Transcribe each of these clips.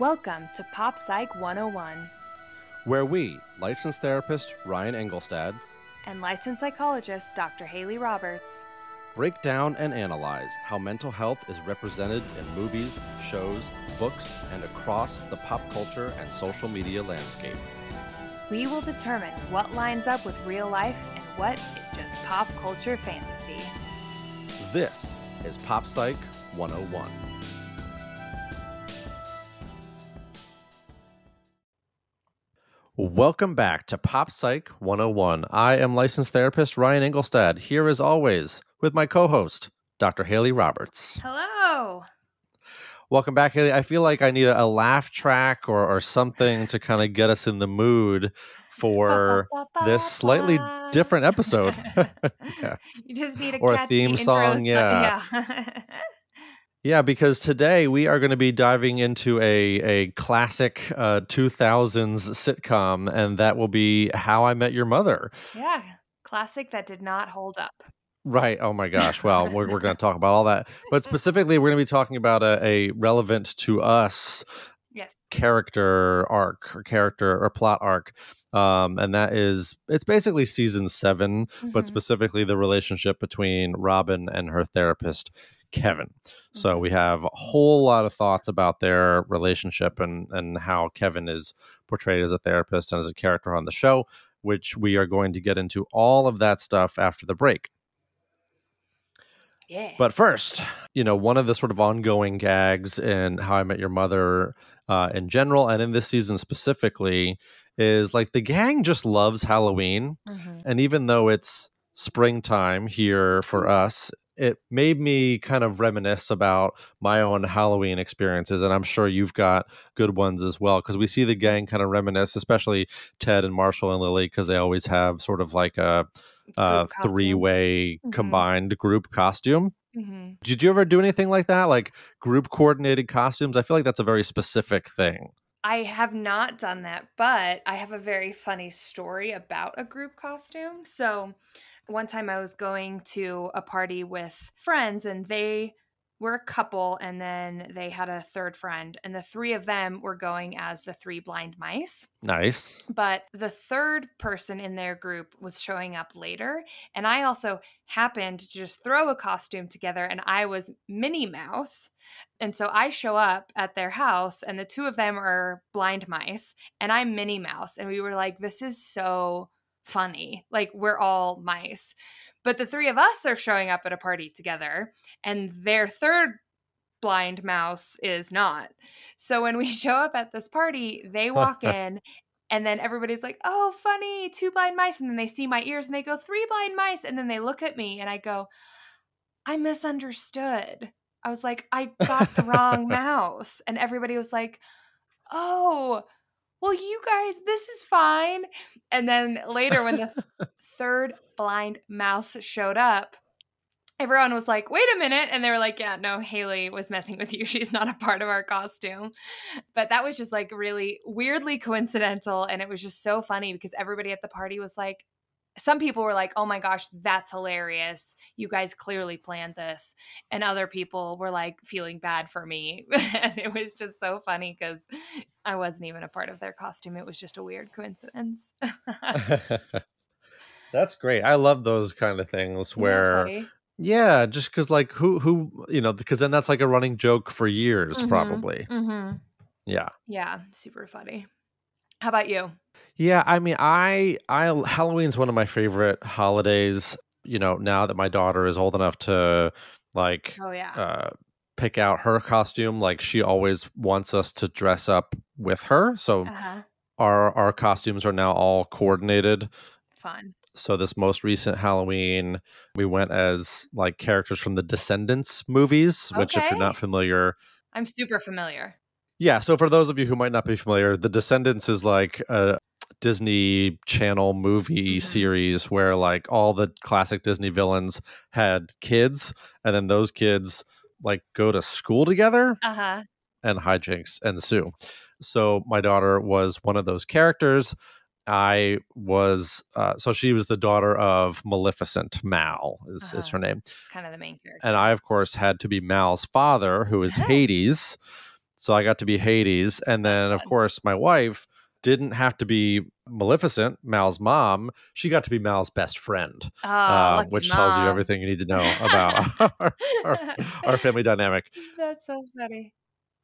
Welcome to Pop Psych 101, where we, licensed therapist Ryan Engelstad and licensed psychologist Dr. Haley Roberts, break down and analyze how mental health is represented in movies, shows, books, and across the pop culture and social media landscape. We will determine what lines up with real life and what is just pop culture fantasy. This is Pop Psych 101. Welcome back to Pop Psych 101. I am licensed therapist Ryan Engelstad, here as always with my co-host, Dr. Haley Roberts. Hello. Welcome back, Haley. I feel like I need a laugh track or something to kind of get us in the mood for this slightly different episode. Yes. You just need a catchy theme song. Yeah. Yeah, because today we are going to be diving into a classic 2000s sitcom, and that will be How I Met Your Mother. Yeah, classic that did not hold up. Right. Oh, my gosh. Well, we're going to talk about all that. But specifically, we're going to be talking about a relevant to us character arc or plot arc. And that is, it's basically season 7, but specifically the relationship between Robin and her therapist, Kevin. So we have a whole lot of thoughts about their relationship and how Kevin is portrayed as a therapist and as a character on the show, which we are going to get into all of that stuff after the break. Yeah. But first, you know, one of the sort of ongoing gags in How I Met Your Mother in general, and in this season specifically, is like the gang just loves Halloween. And even though it's springtime here for us, it made me kind of reminisce about my own Halloween experiences, and I'm sure you've got good ones as well, because we see the gang kind of reminisce, especially Ted and Marshall and Lily, because they always have sort of like a three-way combined group costume. Did you ever do anything like that, like group coordinated costumes? I feel like that's a very specific thing. I have not done that, but I have a very funny story about a group costume. So one time I was going to a party with friends, and they were a couple, and then they had a third friend, and the three of them were going as the three blind mice. Nice. But the third person in their group was showing up later, and I also happened to just throw a costume together, and I was Minnie Mouse. And so I show up at their house, and the two of them are blind mice, and I'm Minnie Mouse. And we were like, this is so funny, like we're all mice. But the three of us are showing up at a party together, and their third blind mouse is not. So when we show up at this party, they walk in, and then everybody's like, oh, funny, two blind mice. And then they see my ears and they go, three blind mice. And then they look at me, and I go, I misunderstood. I was like, I got the wrong mouse. And everybody was like, oh, well, you guys, this is fine. And then later when the third blind mouse showed up, everyone was like, wait a minute. And they were like, yeah, no, Haley was messing with you. She's not a part of our costume. But that was just like really weirdly coincidental. And it was just so funny because everybody at the party was like, some people were like, oh my gosh, that's hilarious. You guys clearly planned this. And other people were like feeling bad for me. And it was just so funny because I wasn't even a part of their costume. It was just a weird coincidence. That's great. I love those kind of things where, yeah, just because like who, you know, because then that's like a running joke for years, probably. Yeah. Yeah. Super funny. How about you? Yeah. I mean, I Halloween's one of my favorite holidays, you know, now that my daughter is old enough to like, pick out her costume. Like she always wants us to dress up with her. So our costumes are now all coordinated. Fun. So this most recent Halloween, we went as like characters from the Descendants movies, which if you're not familiar. I'm super familiar. Yeah. So for those of you who might not be familiar, the Descendants is like a Disney Channel movie series where like all the classic Disney villains had kids, and then those kids like go to school together and hijinks ensue. So my daughter was one of those characters. I was, so she was the daughter of Maleficent. Mal is her name. Kind of the main character. And I, of course, had to be Mal's father, who is Hades. So I got to be Hades. And then, of course, my wife didn't have to be Maleficent, Mal's mom. She got to be Mal's best friend, which tells you everything you need to know about our family dynamic. That's so funny.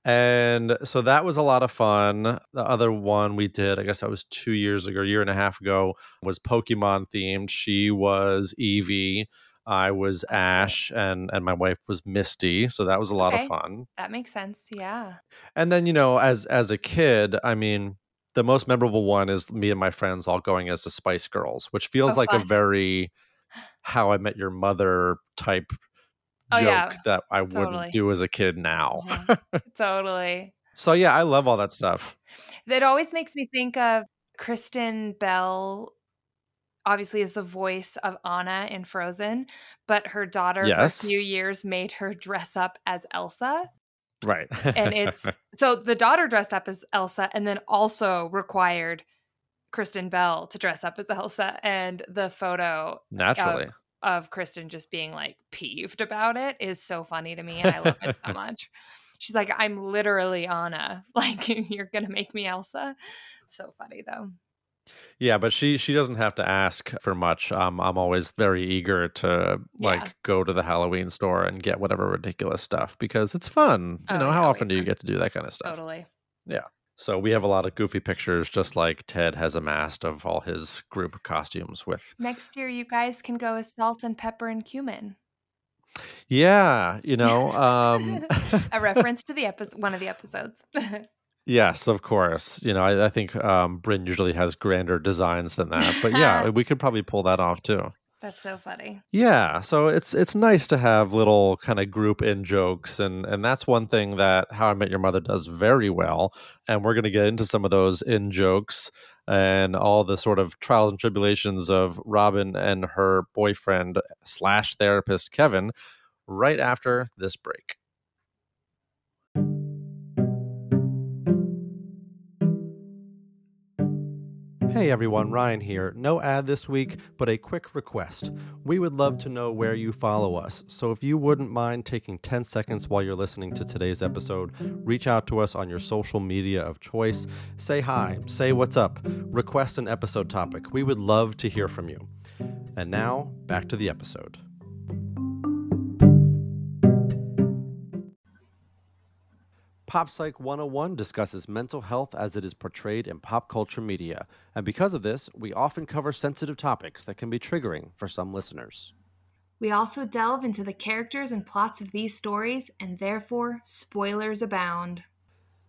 And so that was a lot of fun. The other one we did, I guess that was 2 years ago, a year and a half ago, was Pokemon themed. She was Eevee, I was Ash, and my wife was Misty. So that was a lot of fun. That makes sense. Yeah. And then, you know, as a kid, I mean, the most memorable one is me and my friends all going as the Spice Girls, which feels like a very How I Met Your Mother type joke that I wouldn't do as a kid now. So yeah, I love all that stuff. That always makes me think of Kristen Bell, obviously, is the voice of Anna in Frozen, but her daughter for a few years made her dress up as Elsa. Right. And it's so the daughter dressed up as Elsa and then also required Kristen Bell to dress up as Elsa, and the photo naturally of Kristen just being like peeved about it is so funny to me, and I love it so much. She's like, I'm literally Anna. Like, you're going to make me Elsa. So funny though. Yeah, but she doesn't have to ask for much. I'm always very eager to go to the Halloween store and get whatever ridiculous stuff because it's fun. You know, how often do you get to do that kind of stuff? Totally. Yeah. So we have a lot of goofy pictures, just like Ted has amassed of all his group costumes with. Next year, you guys can go as salt and pepper and cumin. Yeah, you know. A reference to the one of the episodes. Yes, of course. You know, I think Brynn usually has grander designs than that. But yeah, we could probably pull that off too. That's so funny. Yeah. So it's nice to have little kind of group in jokes. And that's one thing that How I Met Your Mother does very well. And we're going to get into some of those in jokes and all the sort of trials and tribulations of Robin and her boyfriend / therapist, Kevin, right after this break. Hey everyone, Ryan here. No ad this week, but a quick request. We would love to know where you follow us, so if you wouldn't mind taking 10 seconds while you're listening to today's episode, reach out to us on your social media of choice. Say hi, say what's up, request an episode topic. We would love to hear from you. And now, back to the episode. Pop Psych 101 discusses mental health as it is portrayed in pop culture media, and because of this, we often cover sensitive topics that can be triggering for some listeners. We also delve into the characters and plots of these stories, and therefore, spoilers abound.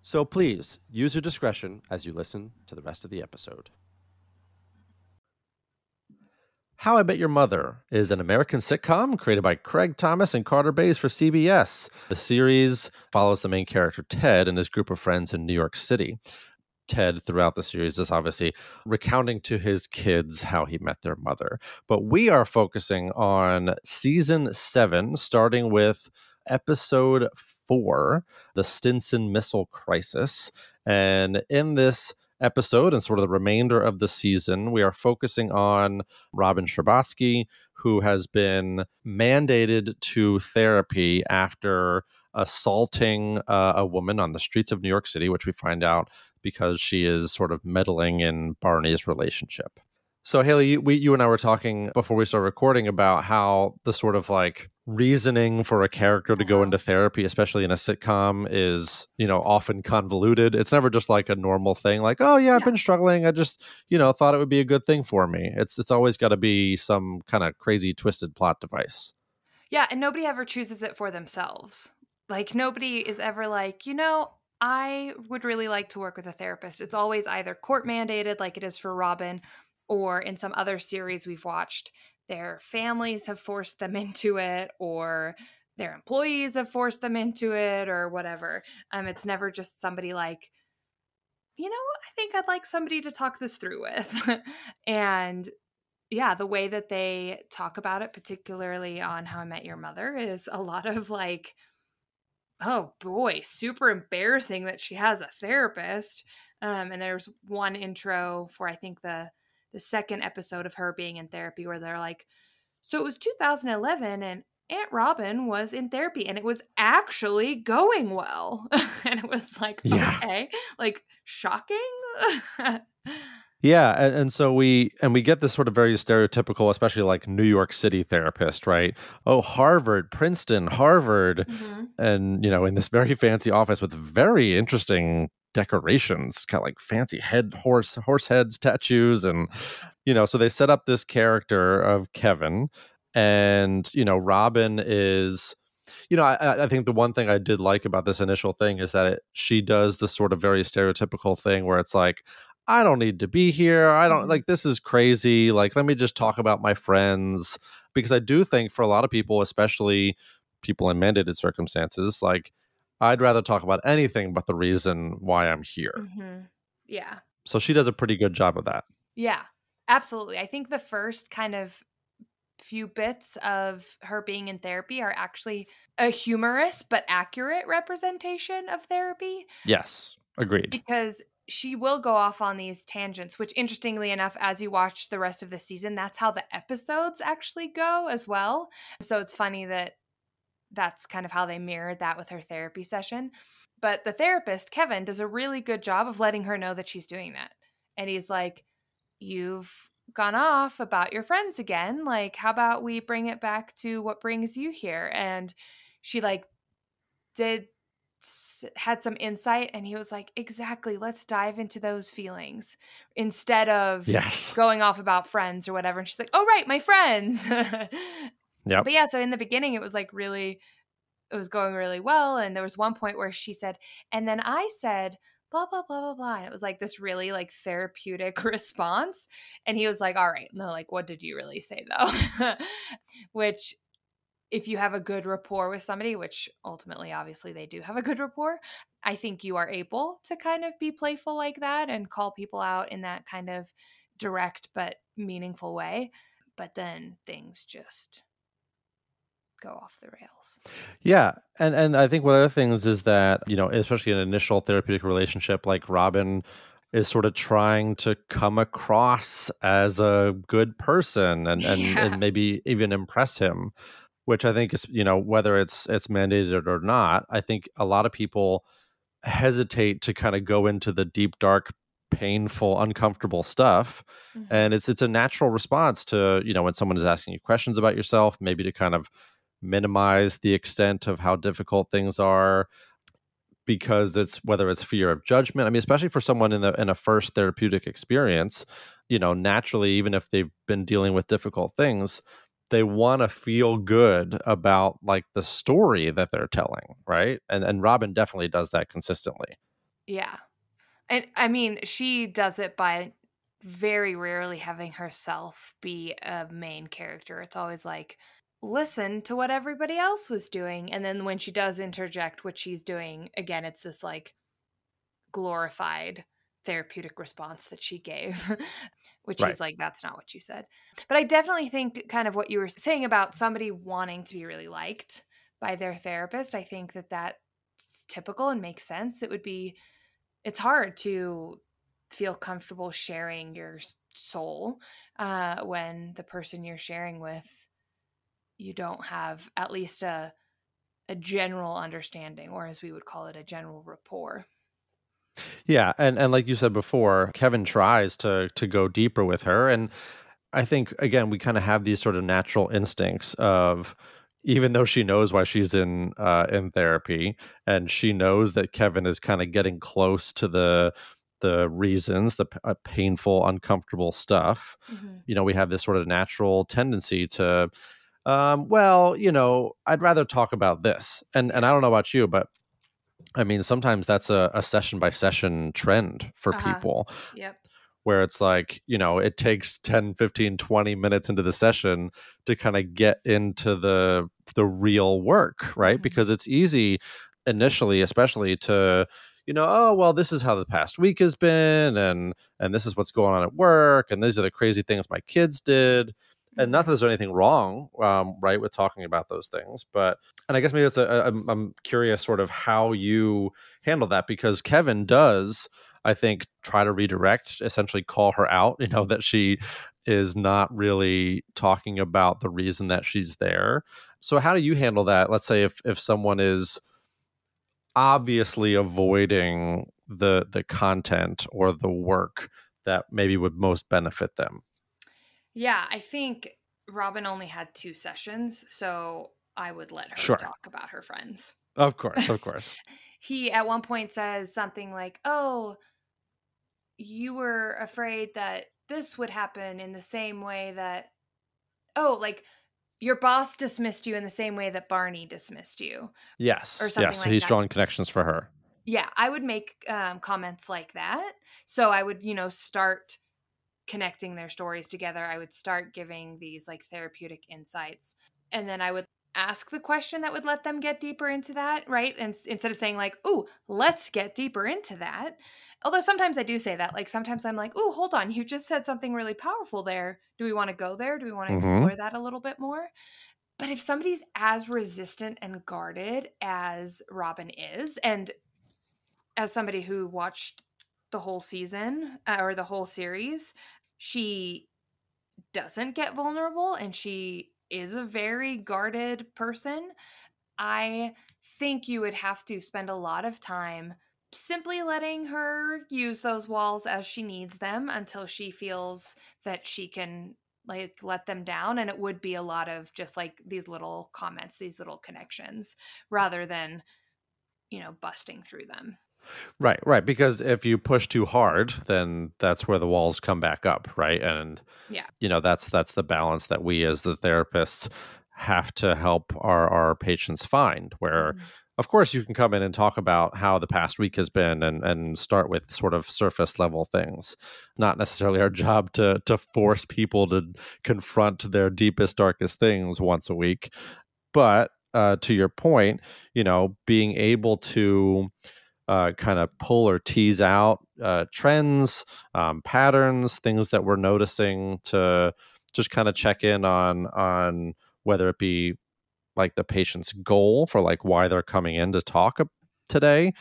So please, use your discretion as you listen to the rest of the episode. How I Met Your Mother is an American sitcom created by Craig Thomas and Carter Bays for CBS. The series follows the main character, Ted, and his group of friends in New York City. Ted, throughout the series, is obviously recounting to his kids how he met their mother. But we are focusing on season 7, starting with episode 4, The Stinson Missile Crisis. And in this episode and sort of the remainder of the season, we are focusing on Robin Sherbatsky, who has been mandated to therapy after assaulting a woman on the streets of New York City, which we find out because she is sort of meddling in Barney's relationship. So Haley, you and I were talking before we started recording about how the sort of like reasoning for a character to go into therapy, especially in a sitcom, is, you know, often convoluted. It's never just like a normal thing like, oh yeah, I've been struggling. I just, you know, thought it would be a good thing for me. It's always got to be some kind of crazy twisted plot device. Yeah. And nobody ever chooses it for themselves. Like nobody is ever like, you know, I would really like to work with a therapist. It's always either court mandated like it is for Robin, or in some other series we've watched, their families have forced them into it, or their employees have forced them into it, or whatever. It's never just somebody like, you know, I think I'd like somebody to talk this through with. And yeah, the way that they talk about it, particularly on How I Met Your Mother, is a lot of like, oh boy, super embarrassing that she has a therapist. And there's one intro for, I think, the second episode of her being in therapy where they're like, so it was 2011 and Aunt Robin was in therapy and it was actually going well. And it was like, yeah. Okay, like shocking. Yeah. And so we get this sort of very stereotypical, especially like New York City therapist, right? Oh, Harvard, Princeton, Harvard. Mm-hmm. And, you know, in this very fancy office with very interesting decorations, kind of like fancy horse head statues. And, you know, so they set up this character of Kevin. And, you know, Robin is, you know, I think the one thing I did like about this initial thing is that she does this sort of very stereotypical thing where it's like, I don't need to be here. I don't like, this is crazy. Like, let me just talk about my friends, because I do think for a lot of people, especially people in mandated circumstances, like I'd rather talk about anything but the reason why I'm here. Mm-hmm. Yeah. So she does a pretty good job of that. Yeah, absolutely. I think the first kind of few bits of her being in therapy are actually a humorous but accurate representation of therapy. Yes, agreed. Because she will go off on these tangents, which interestingly enough, as you watch the rest of the season, that's how the episodes actually go as well. So it's funny that that's kind of how they mirrored that with her therapy session. But the therapist, Kevin, does a really good job of letting her know that she's doing that. And he's like, you've gone off about your friends again. Like, how about we bring it back to what brings you here? And she like had some insight, and he was like, exactly, let's dive into those feelings instead of going off about friends or whatever. And she's like, oh, right, my friends. Yep. But yeah, so in the beginning, it was like really, it was going really well. And there was one point where she said, and then I said, blah, blah, blah, blah, blah. And it was like this really like therapeutic response. And he was like, all right. No, like, what did you really say though? Which, if you have a good rapport with somebody, which ultimately, obviously they do have a good rapport, I think you are able to kind of be playful like that and call people out in that kind of direct but meaningful way. But then things just go off the rails. Yeah. And I think one of the things is that, you know, especially in an initial therapeutic relationship, like Robin is sort of trying to come across as a good person and maybe even impress him, which I think is, you know, whether it's mandated or not, I think a lot of people hesitate to kind of go into the deep, dark, painful, uncomfortable stuff. Mm-hmm. And it's a natural response to, you know, when someone is asking you questions about yourself, maybe to kind of minimize the extent of how difficult things are, because it's whether it's fear of judgment. I mean, especially for someone in a first therapeutic experience, you know, naturally, even if they've been dealing with difficult things, they want to feel good about like the story that they're telling, right? And Robin definitely does that consistently. Yeah. And I mean, she does it by very rarely having herself be a main character. It's always like, listen to what everybody else was doing. And then when she does interject what she's doing, again, it's this like glorified therapeutic response that she gave, which is like, that's not what you said. But I definitely think kind of what you were saying about somebody wanting to be really liked by their therapist, I think that that's typical and makes sense. It's hard to feel comfortable sharing your soul when the person you're sharing with, you don't have at least a general understanding, or as we would call it, a general rapport. Yeah. And like you said before, Kevin tries to go deeper with her. And I think, again, we kind of have these sort of natural instincts of, even though she knows why she's in therapy, and she knows that Kevin is kind of getting close to the reasons, the painful, uncomfortable stuff, mm-hmm. you know, we have this sort of natural tendency to, well, you know, I'd rather talk about this. And I don't know about you, but I mean, sometimes that's a session by session trend for people. Yep. Where it's like, you know, it takes 10, 15, 20 minutes into the session to kind of get into the real work, right? Mm-hmm. Because it's easy initially, especially to, you know, oh, well, this is how the past week has been, and this is what's going on at work, and these are the crazy things my kids did. And not that there's anything wrong, right, with talking about those things. But, and I guess maybe that's I'm curious sort of how you handle that, because Kevin does, I think, try to redirect, essentially call her out, you know, that she is not really talking about the reason that she's there. So how do you handle that? Let's say if someone is obviously avoiding the content or the work that maybe would most benefit them. Yeah, I think Robin only had 2 sessions, so I would let her talk about her friends. Of course. He at one point says something like, oh, you were afraid that this would happen in the same way that, oh, like your boss dismissed you in the same way that Barney dismissed you. Yes. Or something like that. Yes, so he's drawing connections for her. Yeah, I would make comments like that. So I would, start connecting their stories together. I would start giving these like therapeutic insights. And then I would ask the question that would let them get deeper into that, right? And instead of saying like, ooh, let's get deeper into that. Although sometimes I do say that. Like sometimes I'm like, ooh, hold on. You just said something really powerful there. Do we want to go there? Do we want to explore that a little bit more? But if somebody's as resistant and guarded as Robin is, and as somebody who watched the whole season or the whole series, she doesn't get vulnerable and she is a very guarded person. I think you would have to spend a lot of time simply letting her use those walls as she needs them until she feels that she can like let them down. And it would be a lot of just like these little comments, these little connections, rather than, busting through them. Right. Because if you push too hard, then that's where the walls come back up, right? And yeah, that's the balance that we as the therapists have to help our patients find, where of course you can come in and talk about how the past week has been and start with sort of surface level things. Not necessarily our job to force people to confront their deepest, darkest things once a week. But to your point, being able to kind of pull or tease out trends, patterns, things that we're noticing, to just kind of check in on whether it be like the patient's goal for like why they're coming in to talk today,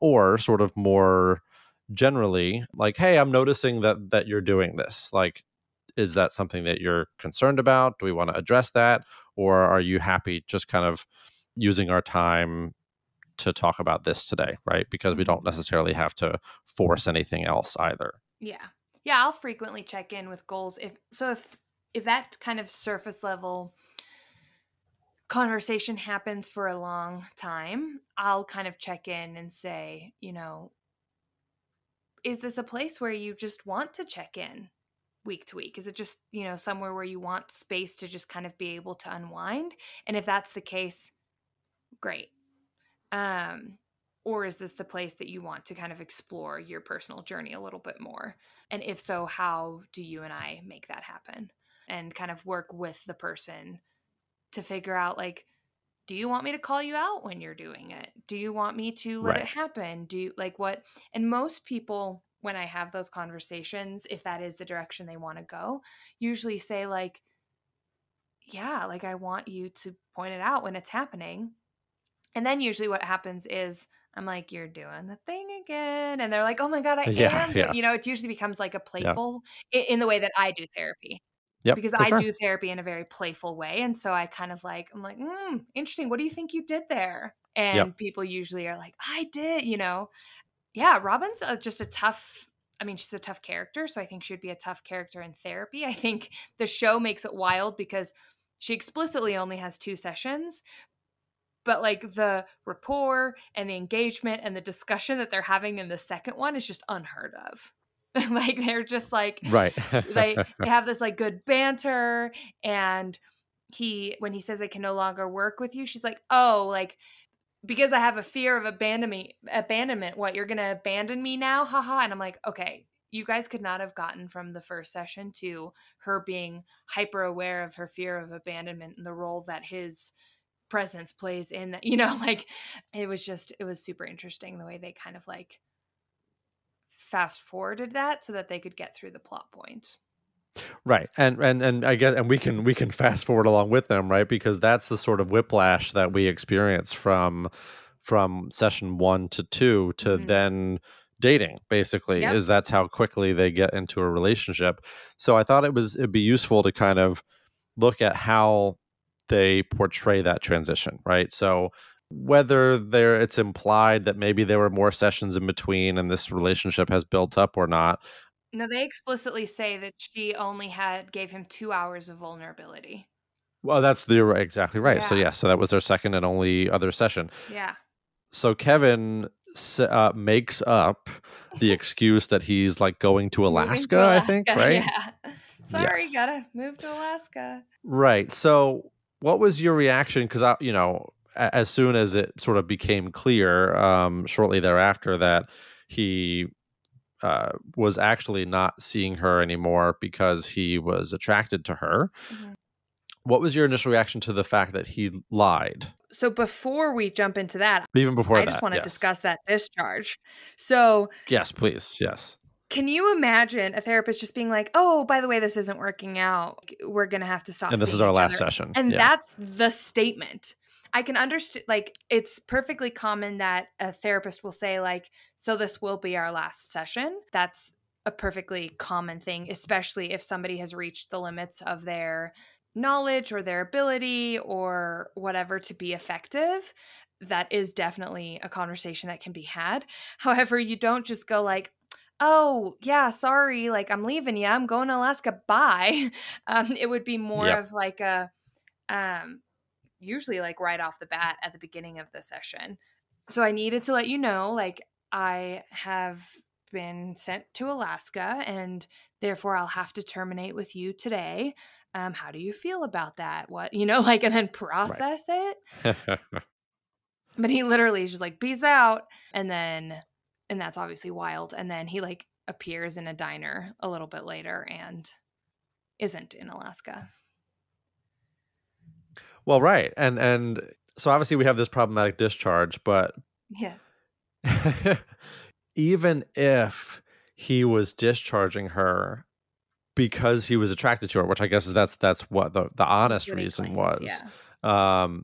or sort of more generally like, hey, I'm noticing that you're doing this. Like, is that something that you're concerned about? Do we want to address that? Or are you happy just kind of using our time to talk about this today, right? Because we don't necessarily have to force anything else either. Yeah. I'll frequently check in with goals. If that kind of surface level conversation happens for a long time, I'll kind of check in and say, is this a place where you just want to check in week to week? Is it just, somewhere where you want space to just kind of be able to unwind? And if that's the case, great. Or is this the place that you want to kind of explore your personal journey a little bit more? And if so, how do you and I make that happen? And kind of work with the person to figure out, like, do you want me to call you out when you're doing it? Do you want me to let it happen? Do you like what? And most people, when I have those conversations, if that is the direction they want to go, usually say like, yeah, like I want you to point it out when it's happening. And then usually what happens is I'm like, you're doing the thing again. And they're like, oh my God, I am. Yeah. It usually becomes like a playful in the way that I do therapy. Yep, because I do therapy in a very playful way. And so I kind of like, I'm like, interesting. What do you think you did there? And people usually are like, I did, Yeah, Robin's just a tough, she's a tough character. So I think she'd be a tough character in therapy. I think the show makes it wild because she explicitly only has 2 sessions. But like the rapport and the engagement and the discussion that they're having in the second one is just unheard of. Like they're just like, they have this like good banter. And when he says I can no longer work with you, she's like, oh, like, because I have a fear of abandonment, what, you're going to abandon me now? Haha. And I'm like, okay, you guys could not have gotten from the first session to her being hyper aware of her fear of abandonment and the role that his presence plays in that, like it was super interesting the way they kind of like fast forwarded that so that they could get through the plot point. Right. And I guess, and we can fast forward along with them, right? Because that's the sort of whiplash that we experience from session 1 to 2 to then dating, basically, is that's how quickly they get into a relationship. So I thought it'd be useful to kind of look at how they portray that transition, right? So whether it's implied that maybe there were more sessions in between and this relationship has built up or not. No, they explicitly say that she only gave him 2 hours of vulnerability. Well, you're exactly right. Yeah. So so that was their second and only other session. Yeah. So Kevin makes up the excuse that he's like going to Alaska, I think, right? Yeah. Sorry, gotta move to Alaska. Right. So what was your reaction? Because, you know, as soon as it sort of became clear shortly thereafter that he was actually not seeing her anymore because he was attracted to her. Mm-hmm. What was your initial reaction to the fact that he lied? So before we jump into that, I just want to discuss that discharge. So yes, please. Yes. Can you imagine a therapist just being like, oh, by the way, this isn't working out. We're going to have to stop. And this is our last session. And that's the statement. I can understand, like, it's perfectly common that a therapist will say, like, so this will be our last session. That's a perfectly common thing, especially if somebody has reached the limits of their knowledge or their ability or whatever to be effective. That is definitely a conversation that can be had. However, you don't just go like, oh, yeah, sorry, like I'm leaving you. I'm going to Alaska. Bye. It would be more of like a usually like right off the bat at the beginning of the session. So I needed to let you know, like I have been sent to Alaska and therefore I'll have to terminate with you today. How do you feel about that? What, you know, like, and then process it. But he literally is just like, peace out. And that's obviously wild. And then he like appears in a diner a little bit later and isn't in Alaska. Well, right. And so obviously we have this problematic discharge, but even if he was discharging her because he was attracted to her, which I guess is that's what the honest reason was. Yeah.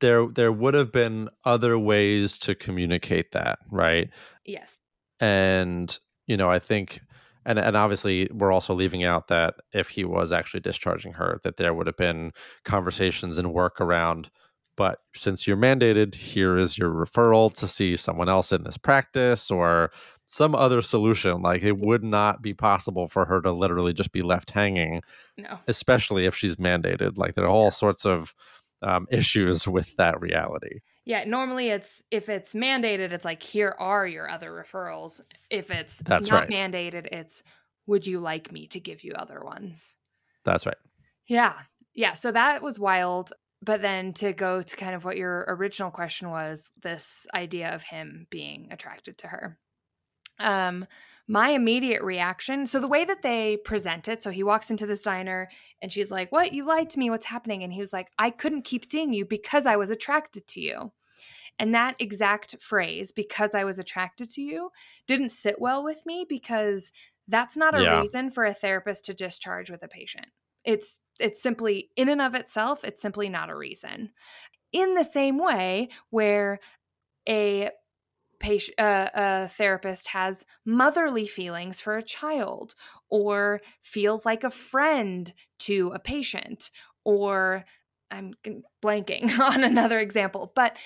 There would have been other ways to communicate that, right? Yes. And, you know, I think, and obviously we're also leaving out that if he was actually discharging her, that there would have been conversations and work around, but since you're mandated, here is your referral to see someone else in this practice or some other solution. Like it would not be possible for her to literally just be left hanging, especially if she's mandated. Like there are all sorts of issues with that reality. Yeah, normally it's if it's mandated, it's like here are your other referrals. If it's mandated, it's would you like me to give you other ones? That's right. Yeah, yeah. So that was wild. But then to go to kind of what your original question was, this idea of him being attracted to her. My immediate reaction, so the way that they present it, so he walks into this diner and she's like, what, you lied to me, what's happening? And he was like, I couldn't keep seeing you because I was attracted to you. And that exact phrase, because I was attracted to you, didn't sit well with me because that's not a reason for a therapist to discharge with a patient. It's simply in and of itself, it's simply not a reason. In the same way where a therapist has motherly feelings for a child or feels like a friend to a patient, or I'm blanking on another example, but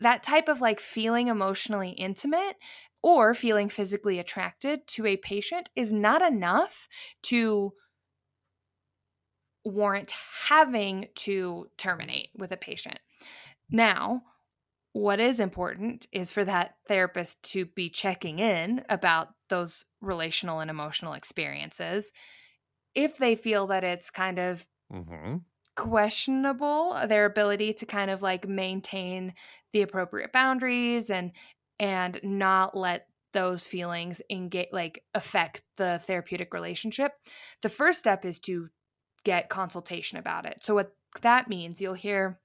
that type of like feeling emotionally intimate or feeling physically attracted to a patient is not enough to warrant having to terminate with a patient. Now, what is important is for that therapist to be checking in about those relational and emotional experiences. If they feel that it's kind of questionable, their ability to kind of like maintain the appropriate boundaries and not let those feelings engage, like affect the therapeutic relationship, the first step is to get consultation about it. So what that means, you'll hear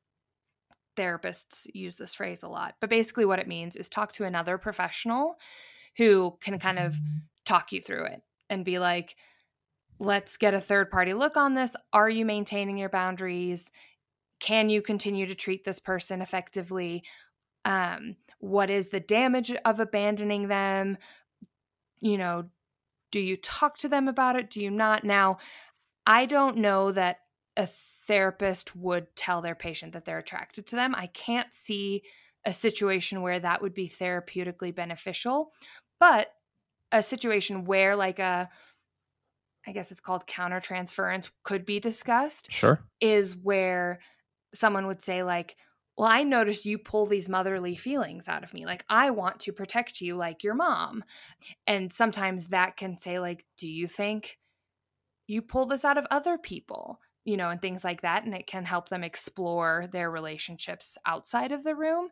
therapists use this phrase a lot, but basically what it means is talk to another professional who can kind of talk you through it and be like, let's get a third party look on this. Are you maintaining your boundaries? Can you continue to treat this person effectively? What is the damage of abandoning them? you know, do you talk to them about it? Do you not? Now, I don't know that a therapist would tell their patient that they're attracted to them. I can't see a situation where that would be therapeutically beneficial, but a situation where like a, I guess it's called countertransference, could be discussed. Sure. Is where someone would say like, well, I noticed you pull these motherly feelings out of me. Like, I want to protect you like your mom. And sometimes that can say like, do you think you pull this out of other people? You know, and things like that. And it can help them explore their relationships outside of the room.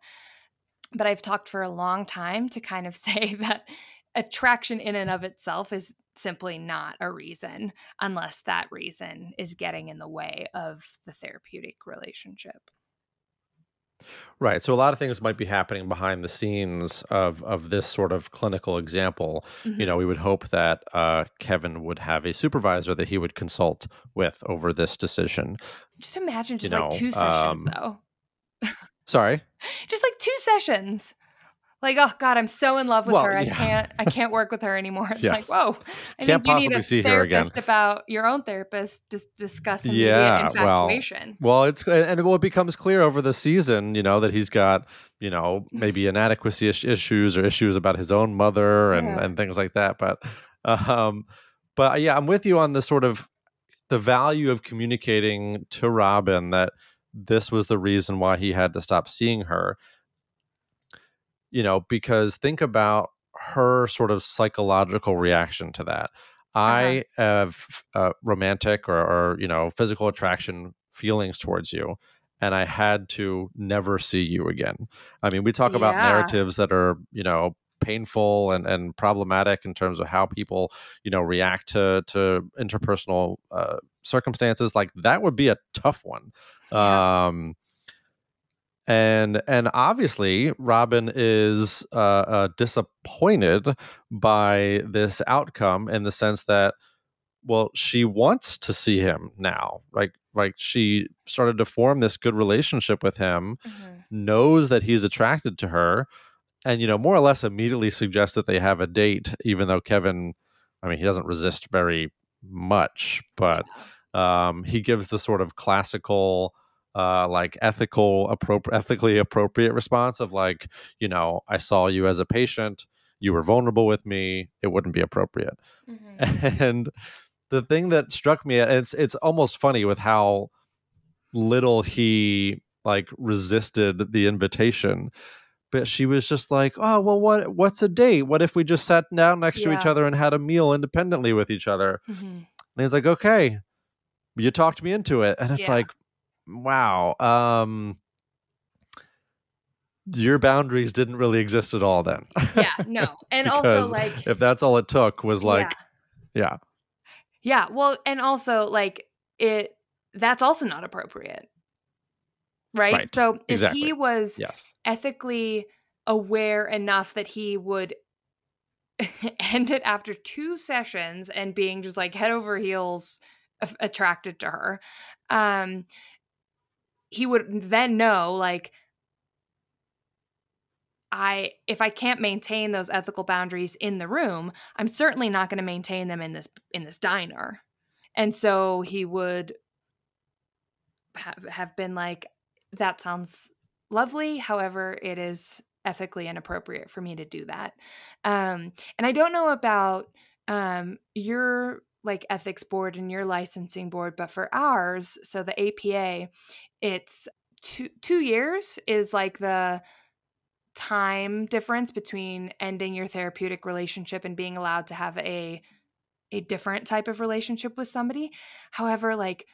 But I've talked for a long time to kind of say that attraction in and of itself is simply not a reason, unless that reason is getting in the way of the therapeutic relationship. Right. So a lot of things might be happening behind the scenes of this sort of clinical example. Mm-hmm. You know, we would hope that Kevin would have a supervisor that he would consult with over this decision. Just imagine just like two sessions, though. Sorry? Just like two sessions. Like, oh, God, I'm so in love with her. Yeah. I can't work with her anymore. It's yes. Like, whoa. I can't think you need a see her again. About your own therapist discussing the infatuation. Well, it becomes clear over the season, you know, that he's got, you know, maybe inadequacy issues or issues about his own mother and things like that. But yeah, I'm with you on the sort of the value of communicating to Robin that this was the reason why he had to stop seeing her. You know, because think about her sort of psychological reaction to that. I have romantic or, you know, physical attraction feelings towards you, and I had to never see you again. I mean, we talk about narratives that are, you know, painful and problematic in terms of how people, you know, react to interpersonal circumstances. Like, that would be a tough one. Yeah. And obviously, Robin is disappointed by this outcome in the sense that, well, she wants to see him now. Like she started to form this good relationship with him, knows that he's attracted to her, and, you know, more or less immediately suggests that they have a date, even though Kevin, I mean, he doesn't resist very much, but he gives the sort of classical... like ethically appropriate response of like, you know, I saw you as a patient, you were vulnerable with me, it wouldn't be appropriate. Mm-hmm. And the thing that struck me, and it's almost funny with how little he like resisted the invitation, but she was just like, oh, well, what's a date? What if we just sat down next to each other and had a meal independently with each other? Mm-hmm. And he's like, okay, you talked me into it. And it's like, wow, your boundaries didn't really exist at all then. Yeah, no. And also, like, if that's all it took was like, yeah. Well, and also like that's also not appropriate. Right? So if he was ethically aware enough that he would end it after two sessions and being just like head over heels attracted to her, he would then know, like, if I can't maintain those ethical boundaries in the room, I'm certainly not going to maintain them in this diner. And so he would have been like, that sounds lovely. However, it is ethically inappropriate for me to do that. And I don't know about your like ethics board and your licensing board, but for ours, so the APA, it's two years is like the time difference between ending your therapeutic relationship and being allowed to have a different type of relationship with somebody. However, like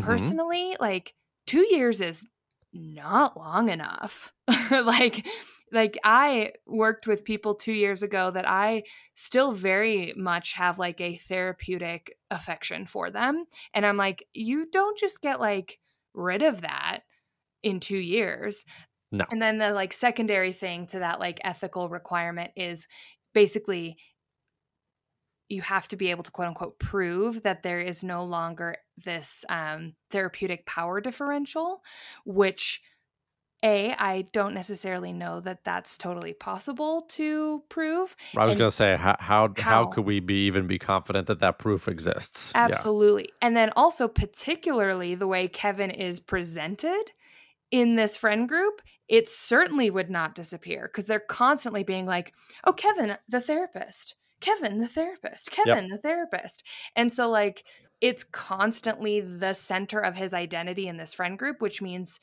personally, like 2 years is not long enough. Like I worked with people 2 years ago that I still very much have like a therapeutic affection for them. And I'm like, you don't just get like rid of that in 2 years. No. And then the like secondary thing to that like ethical requirement is basically you have to be able to quote unquote prove that there is no longer this therapeutic power differential, which A, I don't necessarily know that that's totally possible to prove. I was going to say, how could we even be confident that that proof exists? Absolutely. Yeah. And then also particularly the way Kevin is presented in this friend group, it certainly would not disappear because they're constantly being like, oh, Kevin, the therapist, Kevin, the therapist, Kevin, the therapist. And so like it's constantly the center of his identity in this friend group, which means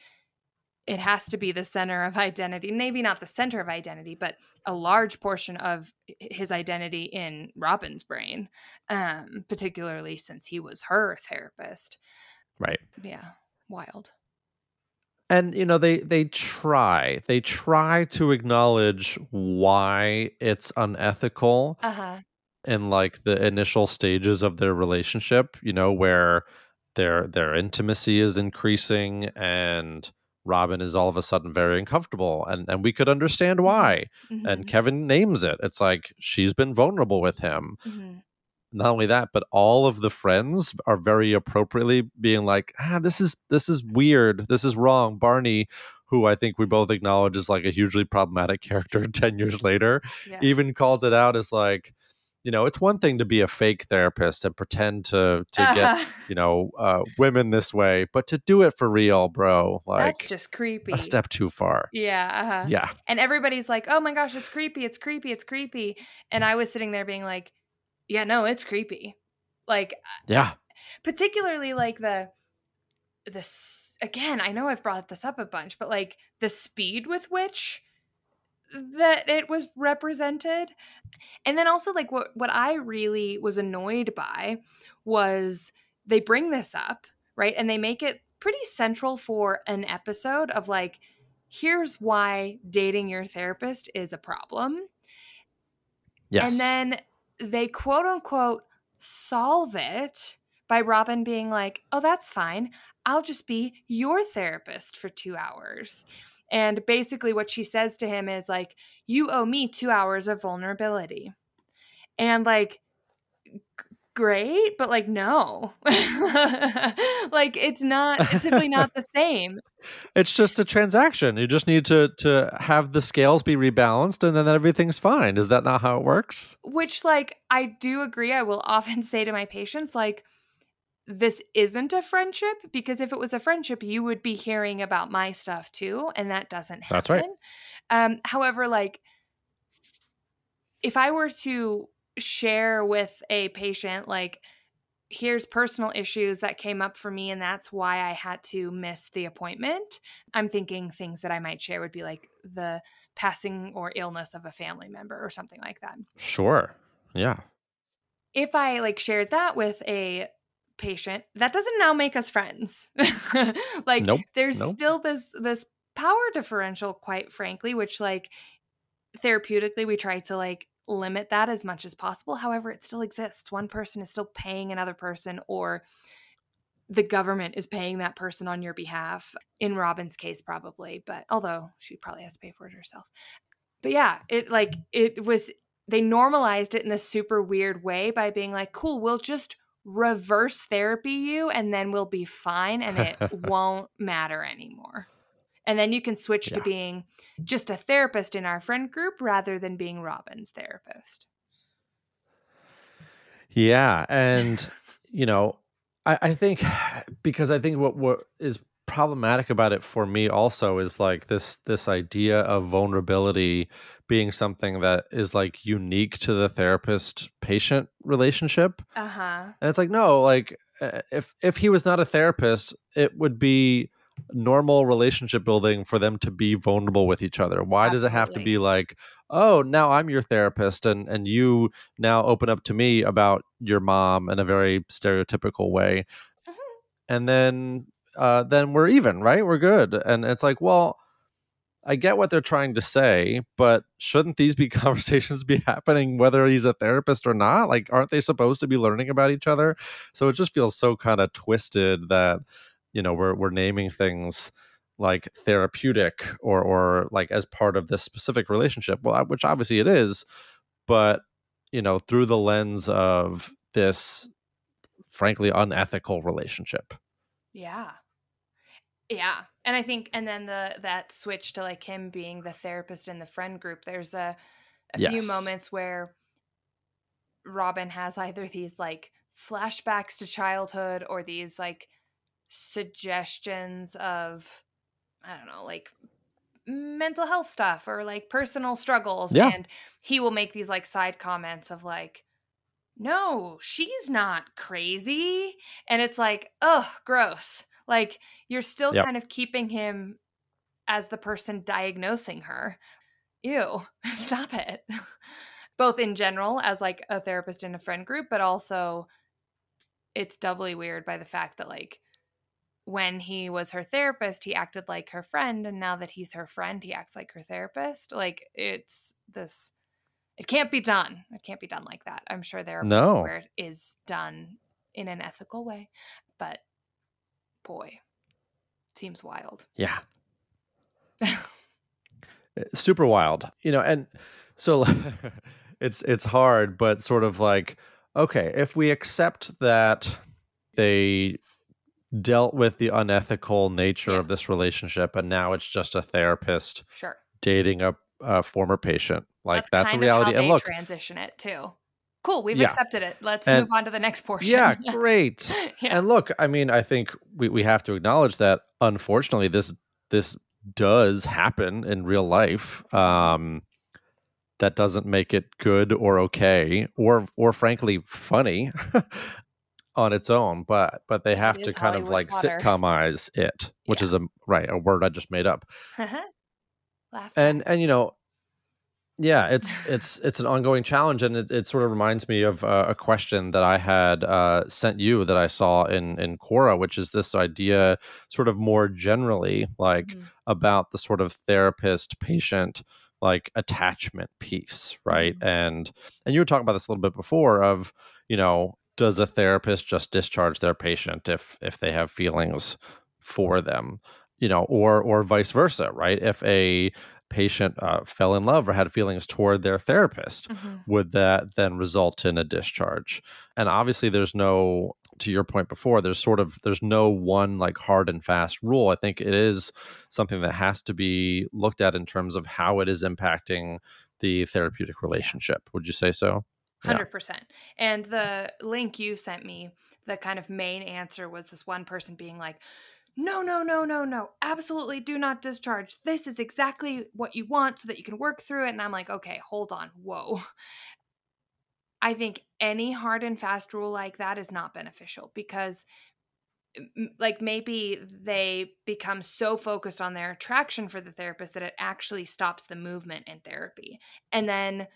it has to be the center of identity, maybe not the center of identity, but a large portion of his identity in Robin's brain, particularly since he was her therapist. Right. Yeah. Wild. And, you know, they try to acknowledge why it's unethical in like the initial stages of their relationship, you know, where their intimacy is increasing and Robin is all of a sudden very uncomfortable, and we could understand why. Mm-hmm. And Kevin names it. It's like she's been vulnerable with him. Mm-hmm. Not only that, but all of the friends are very appropriately being like, this is weird. This is wrong. Barney, who I think we both acknowledge is like a hugely problematic character 10 years later, even calls it out as like, you know, it's one thing to be a fake therapist and pretend to get, you know, women this way, but to do it for real, bro, like that's just creepy. A step too far. Yeah. And everybody's like, oh my gosh, it's creepy. And I was sitting there being like, yeah, no, it's creepy. Like, yeah, particularly like this again, I know I've brought this up a bunch, but like the speed with which that it was represented. And then also like what I really was annoyed by was they bring this up, right? And they make it pretty central for an episode of like, here's why dating your therapist is a problem. Yes. And then they quote unquote solve it by Robin being like, oh, that's fine. I'll just be your therapist for 2 hours. And basically what she says to him is like, you owe me 2 hours of vulnerability. And like, great, but like, no. Like, it's simply not the same. It's just a transaction. You just need to have the scales be rebalanced and then everything's fine. Is that not how it works? Which like, I do agree. I will often say to my patients, like, this isn't a friendship, because if it was a friendship, you would be hearing about my stuff too. And that doesn't happen. That's right. However, like if I were to share with a patient, like here's personal issues that came up for me and that's why I had to miss the appointment, I'm thinking things that I might share would be like the passing or illness of a family member or something like that. Sure. Yeah. If I like shared that with a patient, that doesn't now make us friends. Like there's still this power differential, quite frankly, which like therapeutically we try to like limit that as much as possible. However, it still exists. One person is still paying another person, or the government is paying that person on your behalf, in Robin's case probably, but although she probably has to pay for it herself. But yeah, they normalized it in this super weird way by being like, cool, we'll just reverse therapy you and then we'll be fine and it won't matter anymore. And then you can switch to being just a therapist in our friend group rather than being Robin's therapist. Yeah. And, you know, I think what is problematic about it for me also is like this idea of vulnerability being something that is like unique to the therapist patient relationship. And it's like, no, like if he was not a therapist, it would be normal relationship building for them to be vulnerable with each other. Why does it have to be like, oh, now I'm your therapist and you now open up to me about your mom in a very stereotypical way. And then we're even, right? We're good. And it's like, well, I get what they're trying to say, but shouldn't these be conversations be happening whether he's a therapist or not? Like, aren't they supposed to be learning about each other? So it just feels so kind of twisted that, you know, we're naming things like therapeutic or like as part of this specific relationship, well, which obviously it is, but, you know, through the lens of this, frankly, unethical relationship. Yeah. Yeah. And I think, and then that switch to like him being the therapist in the friend group, there's a yes. few moments where Robin has either these like flashbacks to childhood or these like suggestions of, I don't know, like mental health stuff or like personal struggles. Yeah. And he will make these like side comments of like, no, she's not crazy. And it's like, oh, gross. Like you're still yep. kind of keeping him as the person diagnosing her. Ew, stop it. Both in general as like a therapist in a friend group, but also it's doubly weird by the fact that like when he was her therapist, he acted like her friend. And now that he's her friend, he acts like her therapist. Like it's this, it can't be done. It can't be done like that. I'm sure there are people where it is done in an ethical way, but boy, seems wild. Yeah. Super wild, you know, and so it's hard, but sort of like, okay, if we accept that they dealt with the unethical nature yeah. of this relationship and now it's just a therapist sure. dating a former patient, like that's a reality. And look, transition it too. Cool. We've yeah. accepted it. Let's move on to the next portion. Yeah, great. yeah. And look, I mean, I think we have to acknowledge that unfortunately this does happen in real life. That doesn't make it good or okay or frankly funny on its own, but they have to kind of like sitcomize it, which yeah. is a word I just made up. Uh-huh. And you know, yeah, it's an ongoing challenge, and it sort of reminds me of a question that I had sent you that I saw in Quora, which is this idea sort of more generally like about the sort of therapist patient like attachment piece, right? Mm-hmm. And you were talking about this a little bit before of, you know, does a therapist just discharge their patient if they have feelings for them, you know, or vice versa, right? If a patient fell in love or had feelings toward their therapist, mm-hmm. would that then result in a discharge? And obviously there's no, to your point before, there's no one like hard and fast rule. I think it is something that has to be looked at in terms of how it is impacting the therapeutic relationship. Yeah. Would you say so? 100%. Yeah. And the link you sent me, the kind of main answer was this one person being like, no, absolutely do not discharge. This is exactly what you want so that you can work through it. And I'm like, okay, hold on. Whoa. I think any hard and fast rule like that is not beneficial because like maybe they become so focused on their attraction for the therapist that it actually stops the movement in therapy. And then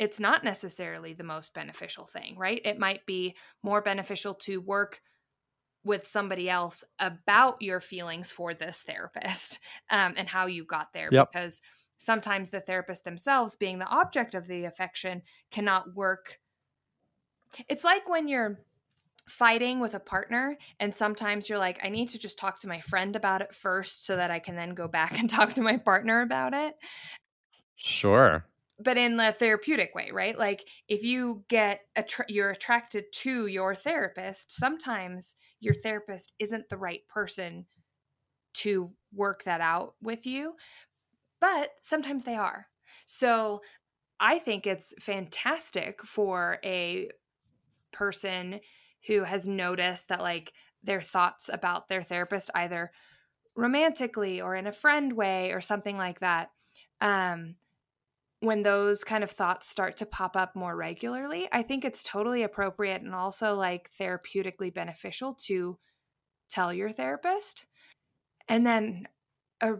it's not necessarily the most beneficial thing, right? It might be more beneficial to work with somebody else about your feelings for this therapist and how you got there yep. because sometimes the therapist themselves being the object of the affection cannot work. It's like when you're fighting with a partner and sometimes you're like, I need to just talk to my friend about it first so that I can then go back and talk to my partner about it. Sure. But in a therapeutic way, right? Like if you get, you're attracted to your therapist, sometimes your therapist isn't the right person to work that out with you, but sometimes they are. So I think it's fantastic for a person who has noticed that like their thoughts about their therapist, either romantically or in a friend way or something like that, when those kind of thoughts start to pop up more regularly, I think it's totally appropriate and also like therapeutically beneficial to tell your therapist. And then I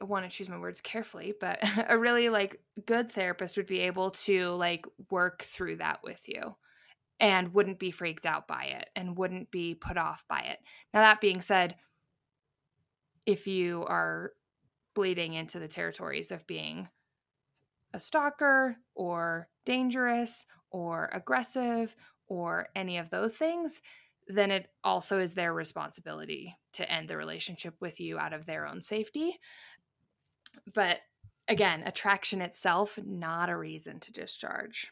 want to choose my words carefully, but a really like good therapist would be able to like work through that with you and wouldn't be freaked out by it and wouldn't be put off by it. Now, that being said, if you are bleeding into the territories of being a stalker or dangerous or aggressive or any of those things, then it also is their responsibility to end the relationship with you out of their own safety. But again, attraction itself, not a reason to discharge.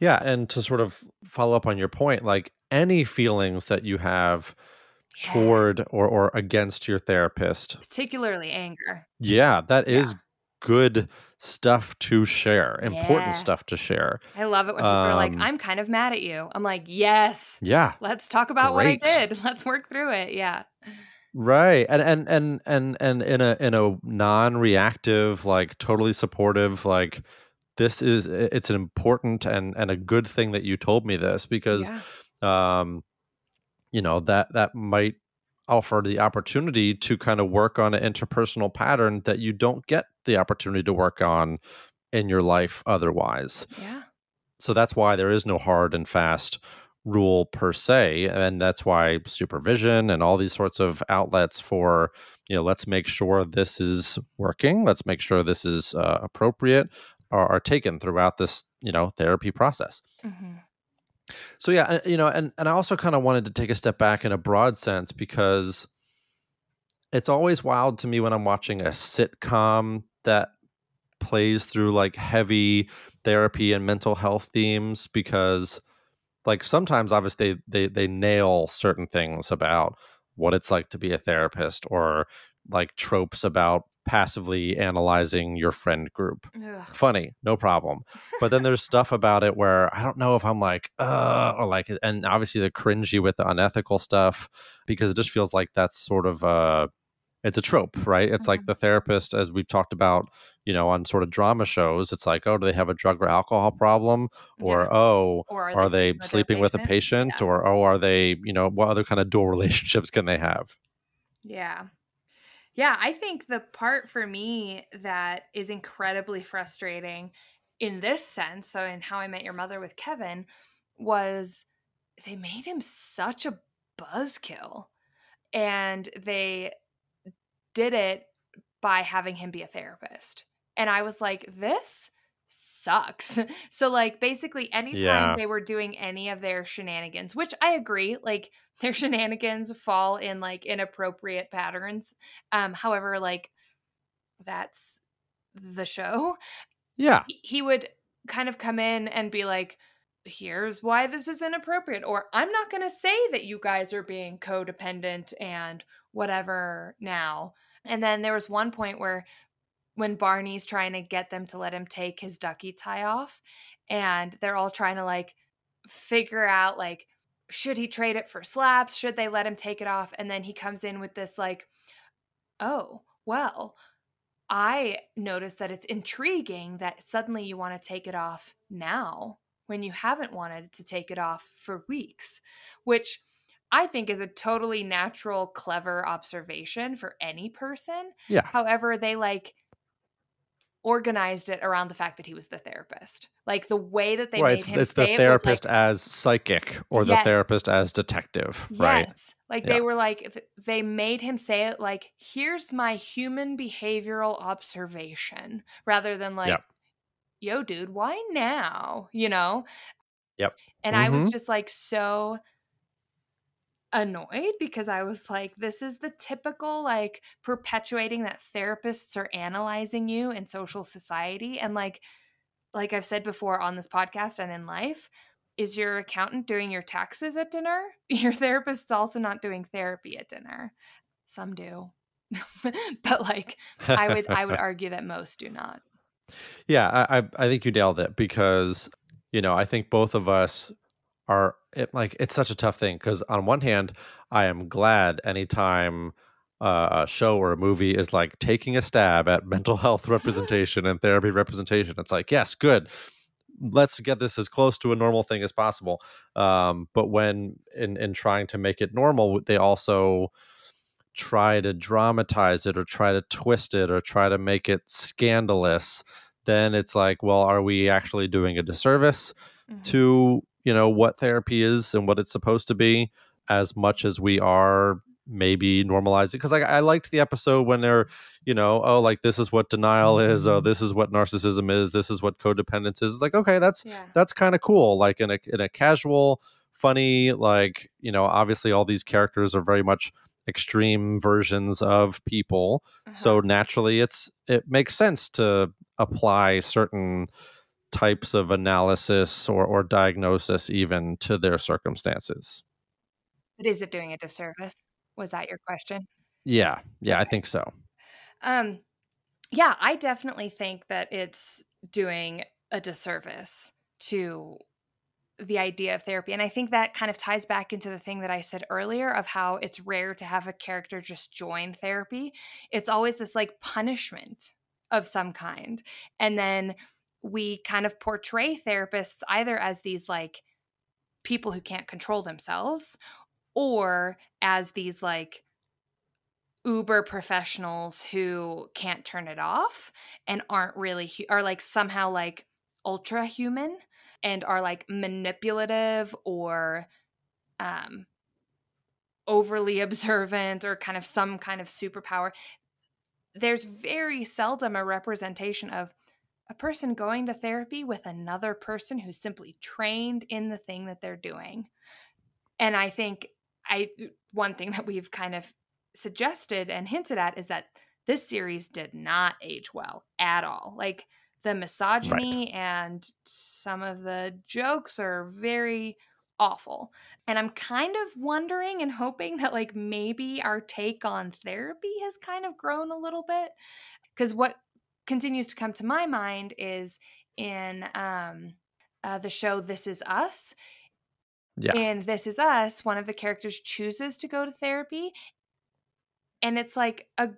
Yeah. And to sort of follow up on your point, like any feelings that you have toward or against your therapist. Particularly anger. Yeah, that is good stuff to share. Important stuff to share. I love it when people are like, I'm kind of mad at you. I'm like, yes. Yeah. Let's talk about what I did. Let's work through it. Yeah. Right. And in a non-reactive, like totally supportive, like it's an important and a good thing that you told me this, because you know, that might offer the opportunity to kind of work on an interpersonal pattern that you don't get the opportunity to work on in your life otherwise. Yeah. So that's why there is no hard and fast rule per se, and that's why supervision and all these sorts of outlets for, you know, let's make sure this is working, let's make sure this is appropriate, are taken throughout this, you know, therapy process. Mm-hmm. So yeah, you know, and I also kind of wanted to take a step back in a broad sense, because it's always wild to me when I'm watching a sitcom that plays through like heavy therapy and mental health themes, because like sometimes obviously they nail certain things about what it's like to be a therapist, or like tropes about passively analyzing your friend group. Ugh. Funny, no problem. But then there's stuff about it where I don't know if I'm like, or like, and obviously the cringy with the unethical stuff, because it just feels like that's sort of it's a trope, right? It's like the therapist, as we've talked about, you know, on sort of drama shows, it's like, oh, do they have a drug or alcohol problem? Or, oh, or are they sleeping with a patient? Yeah. Or, oh, are they, you know, what other kind of dual relationships can they have? Yeah. Yeah, I think the part for me that is incredibly frustrating in this sense, so in How I Met Your Mother with Kevin, was they made him such a buzzkill, and they did it by having him be a therapist. And I was like, this sucks. So like basically anytime they were doing any of their shenanigans, which I agree, like their shenanigans fall in like inappropriate patterns. However, like that's the show. Yeah. He would kind of come in and be like, here's why this is inappropriate, or I'm not going to say that you guys are being codependent and whatever now. And then there was one point where when Barney's trying to get them to let him take his ducky tie off, and they're all trying to like figure out like, should he trade it for slaps? Should they let him take it off? And then he comes in with this like, oh, well, I noticed that it's intriguing that suddenly you want to take it off now when you haven't wanted to take it off for weeks, which I think is a totally natural, clever observation for any person. Yeah. However, they like organized it around the fact that he was the therapist. Like the way that they made him say it was like, it's the therapist as psychic, or the therapist as detective, right? Yes. Like they were like, they made him say it like, here's my human behavioral observation, rather than like, yo, dude, why now? You know? Yep. And I was just like so annoyed, because I was like, this is the typical like perpetuating that therapists are analyzing you in social society. And like I've said before on this podcast and in life, is your accountant doing your taxes at dinner? Your therapist's also not doing therapy at dinner. Some do. But like I would argue that most do not. Yeah, I think you nailed it, because, you know, I think both of us are it's such a tough thing, because on one hand, I am glad anytime a show or a movie is like taking a stab at mental health representation and therapy representation. It's like, yes, good. Let's get this as close to a normal thing as possible. But when in trying to make it normal, they also try to dramatize it, or try to twist it, or try to make it scandalous. Then it's like, well, are we actually doing a disservice to, you know, what therapy is and what it's supposed to be, as much as we are maybe normalizing? Because like, I liked the episode when they're, you know, oh, like this is what denial is. Oh, this is what narcissism is. This is what codependence is. It's like, okay, that's kind of cool. Like in a casual, funny, like, you know, obviously all these characters are very much extreme versions of people. So naturally it makes sense to apply certain types of analysis or diagnosis even to their circumstances. But is it doing a disservice? Was that your question? Yeah, okay. I think so. Yeah, I definitely think that it's doing a disservice to the idea of therapy. And I think that kind of ties back into the thing that I said earlier of how it's rare to have a character just join therapy. It's always this like punishment of some kind. And then we kind of portray therapists either as these like people who can't control themselves or as these like uber professionals who can't turn it off and aren't really are like somehow like ultra human and are like manipulative or overly observant or kind of some kind of superpower. There's very seldom a representation of a person going to therapy with another person who's simply trained in the thing that they're doing. And I think one thing that we've kind of suggested and hinted at is that this series did not age well at all. Like the misogyny and some of the jokes are very awful. And I'm kind of wondering and hoping that like maybe our take on therapy has kind of grown a little bit, because what continues to come to my mind is in the show This Is Us. Yeah. In This Is Us, one of the characters chooses to go to therapy, and it's like a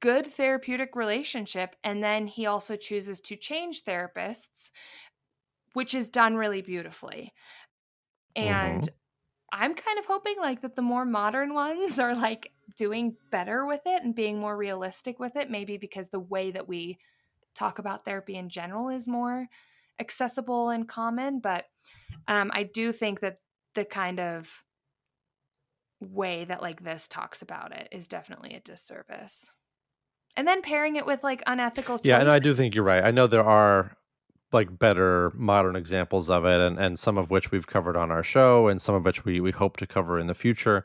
good therapeutic relationship. And then he also chooses to change therapists, which is done really beautifully. And I'm kind of hoping like that the more modern ones are like doing better with it and being more realistic with it, maybe because the way that we talk about therapy in general is more accessible and common. But I do think that the kind of way that like this talks about it is definitely a disservice. And then pairing it with like unethical choices. Yeah, and I do think you're right. I know there are like better modern examples of it, and some of which we've covered on our show and some of which we hope to cover in the future.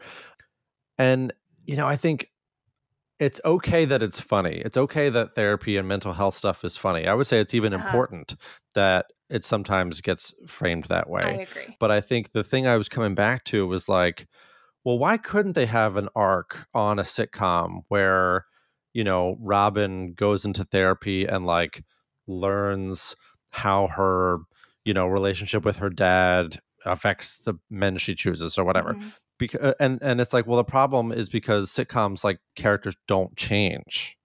And, you know, I think it's okay that it's funny. It's okay that therapy and mental health stuff is funny. I would say it's even important that it sometimes gets framed that way. I agree. But I think the thing I was coming back to was like, well, why couldn't they have an arc on a sitcom where, you know, Robin goes into therapy and like learns how her, you know, relationship with her dad affects the men she chooses or whatever. Because, and it's like, well, the problem is because sitcoms, like, characters don't change.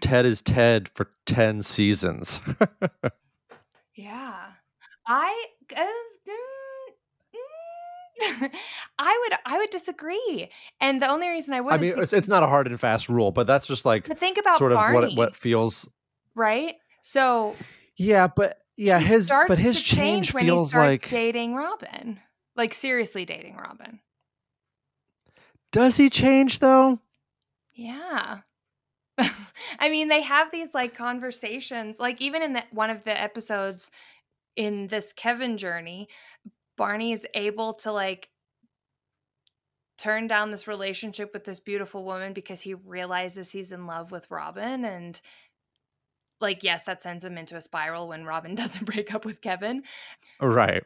Ted is Ted for 10 seasons. Yeah. I would disagree. And the only reason I would, I mean, it's not a hard and fast rule, but that's just like, but think about sort Barney. Of what feels right. So yeah, but yeah, his change when feels he starts like dating Robin, like seriously dating Robin. Does he change though? Yeah. I mean, they have these like conversations, like even in one of the episodes in this Kevin journey, Barney is able to like turn down this relationship with this beautiful woman because he realizes he's in love with Robin. And like, yes, that sends him into a spiral when Robin doesn't break up with Kevin. Right.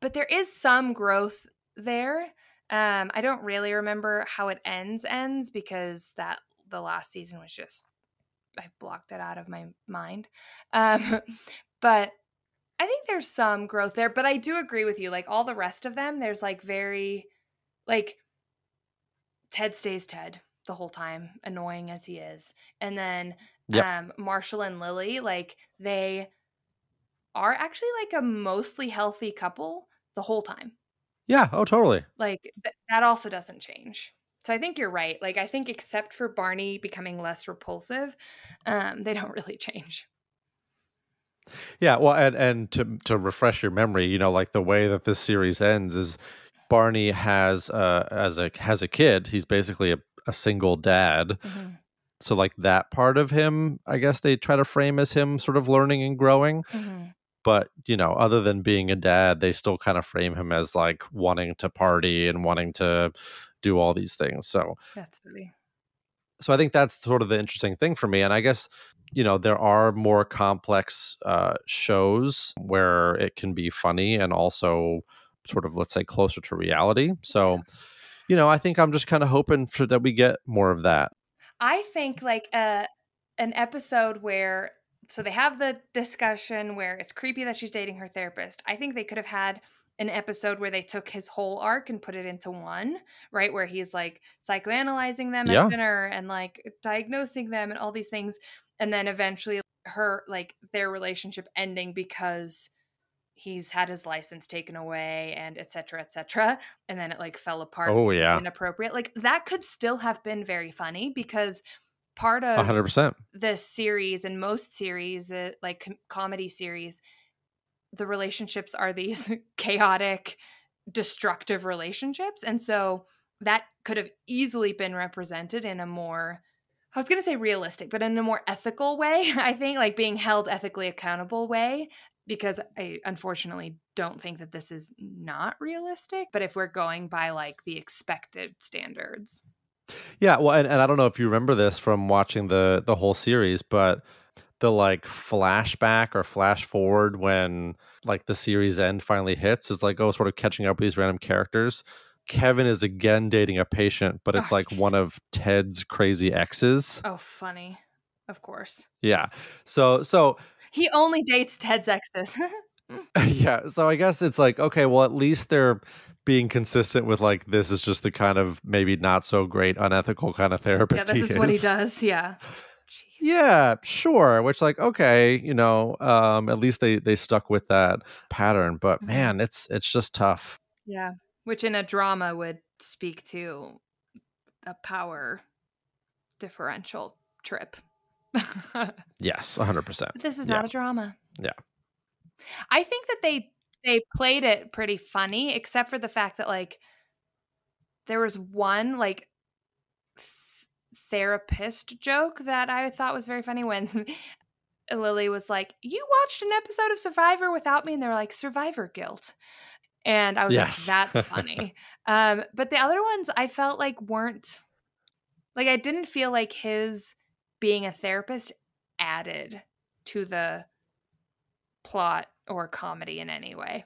But there is some growth there. I don't really remember how it ends because the last season was just, I blocked it out of my mind. But I think there's some growth there, but I do agree with you. Like all the rest of them, there's like very, like Ted stays Ted the whole time, annoying as he is. And then Marshall and Lily, like they are actually like a mostly healthy couple the whole time. Yeah. Oh, totally. Like that also doesn't change. So I think you're right. Like I think except for Barney becoming less repulsive, they don't really change. Yeah, well, and to refresh your memory, you know, like the way that this series ends is Barney has a kid. He's basically a single dad. So like that part of him, I guess they try to frame as him sort of learning and growing. But, you know, other than being a dad, they still kind of frame him as like wanting to party and wanting to do all these things. So that's really... So I think that's sort of the interesting thing for me. And I guess, you know, there are more complex shows where it can be funny and also sort of, let's say, closer to reality. So, you know, I think I'm just kind of hoping for that we get more of that. I think like an episode where, so they have the discussion where it's creepy that she's dating her therapist. I think they could have had an episode where they took his whole arc and put it into one, right? Where he's like psychoanalyzing them at dinner and like diagnosing them and all these things. And then eventually her, like their relationship ending because he's had his license taken away and et cetera, and then it like fell apart. Oh yeah, inappropriate. Like that could still have been very funny because part of 100% this series and most series, like comedy series, the relationships are these chaotic, destructive relationships, and so that could have easily been represented in a more, I was going to say realistic, but in a more ethical way. I think like being held ethically accountable way. Because I unfortunately don't think that this is not realistic, but if we're going by like the expected standards. Yeah, well, and I don't know if you remember this from watching the whole series, but the like flashback or flash forward when like the series end finally hits is like, oh, sort of catching up with these random characters. Kevin is again dating a patient, but it's like one of Ted's crazy exes. Oh, funny. Of course. Yeah. So he only dates Ted's exes. Yeah. So I guess it's like, okay, well, at least they're being consistent with like, this is just the kind of maybe not so great, unethical kind of therapist. Yeah, this is what he does. Yeah. Jeez. Yeah, sure. Which like, okay, you know, at least they stuck with that pattern. But man, it's just tough. Yeah. Which in a drama would speak to a power differential trip. Yes, 100%. This is not a drama. Yeah. I think that they played it pretty funny, except for the fact that like there was one like therapist joke that I thought was very funny when Lily was like, "You watched an episode of Survivor without me," and they were like, "Survivor guilt." And I was like, "That's funny." But the other ones I felt like weren't like, I didn't feel like his being a therapist added to the plot or comedy in any way.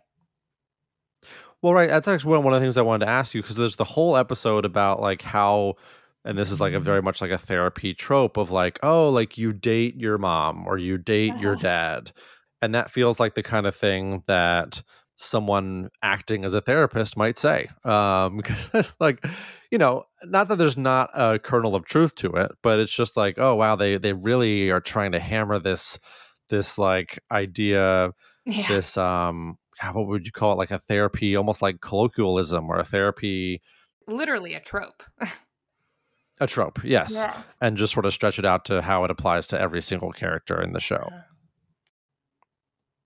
Well, right. That's actually one of the things I wanted to ask you, because there's the whole episode about like how, and this is like a very much like a therapy trope of like, oh, like you date your mom or you date your dad. And that feels like the kind of thing that someone acting as a therapist might say. Because it's like, you know, not that there's not a kernel of truth to it, but it's just like, oh wow, they really are trying to hammer this like idea, this what would you call it, like a therapy, almost like colloquialism or a therapy, literally a trope. A trope, yes. Yeah. And just sort of stretch it out to how it applies to every single character in the show.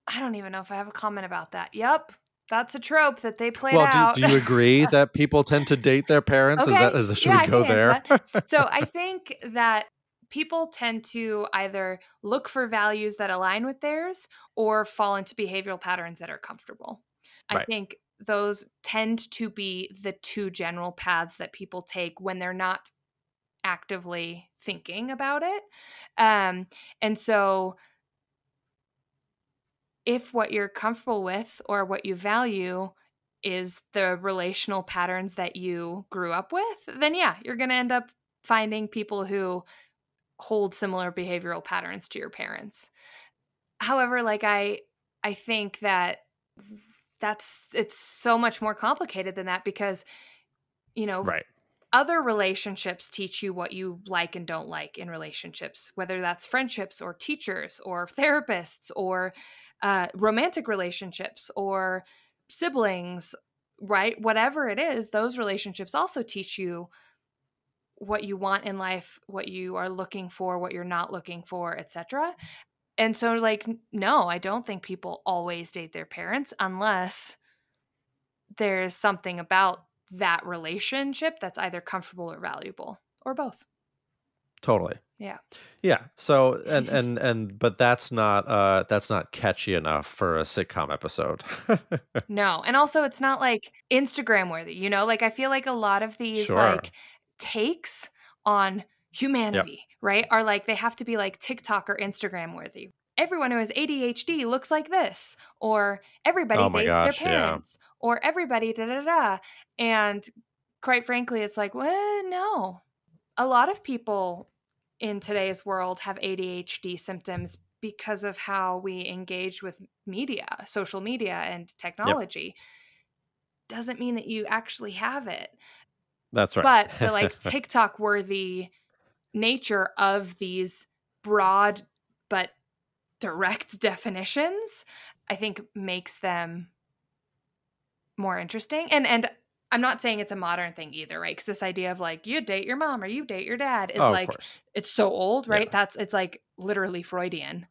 I don't even know if I have a comment about that. Yep. That's a trope that they played out. Do you agree that people tend to date their parents? Okay. Should we go there? So I think that people tend to either look for values that align with theirs or fall into behavioral patterns that are comfortable. Right. I think those tend to be the two general paths that people take when they're not actively thinking about it. And so if what you're comfortable with or what you value is the relational patterns that you grew up with, then yeah, you're going to end up finding people who hold similar behavioral patterns to your parents. However, like I think that it's so much more complicated than that, because, you know, right. Other relationships teach you what you like and don't like in relationships, whether that's friendships or teachers or therapists or romantic relationships or siblings, right? Whatever it is, those relationships also teach you what you want in life, what you are looking for, what you're not looking for, etc. And so like, no, I don't think people always date their parents unless there's something about that relationship that's either comfortable or valuable or both. Totally. Yeah. So, and, but that's not catchy enough for a sitcom episode. No. And also it's not like Instagram worthy, you know, like I feel like a lot of these like takes on humanity, right, are like, they have to be like TikTok or Instagram worthy. Everyone who has ADHD looks like this, or everybody dates their parents, or everybody da da da. And quite frankly, it's like, well, no. A lot of people in today's world have ADHD symptoms because of how we engage with media, social media, and technology. Yep. Doesn't mean that you actually have it. That's right. But the like TikTok worthy nature of these broad but direct definitions, I think, makes them more interesting. And I'm not saying it's a modern thing either, right? Because this idea of like, you date your mom or you date your dad is it's so old, right? Yeah. It's like literally Freudian.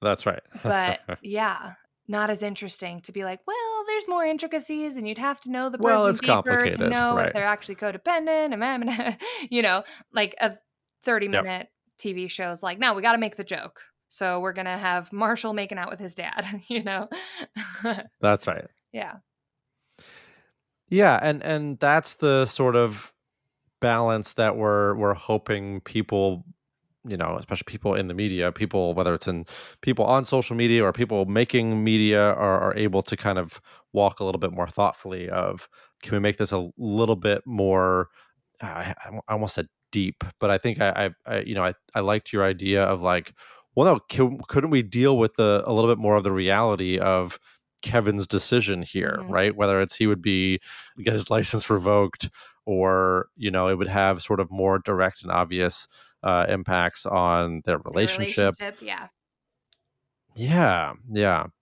That's right. But yeah, not as interesting to be like, well, there's more intricacies and you'd have to know the person deeper to know if they're actually codependent. And you know, like a 30-minute TV show is like, no, we got to make the joke. So we're going to have Marshall making out with his dad, you know? That's right. Yeah. Yeah, and that's the sort of balance that we're hoping people, you know, especially people in the media, people, whether it's in people on social media or people making media, are able to kind of walk a little bit more thoughtfully of, can we make this a little bit more, I almost said deep, but I think I liked your idea of like, well, no, couldn't we deal with a little bit more of the reality of Kevin's decision here, mm-hmm. right? Whether it's he would get his license revoked, or, you know, it would have sort of more direct and obvious impacts on their relationship. Yeah.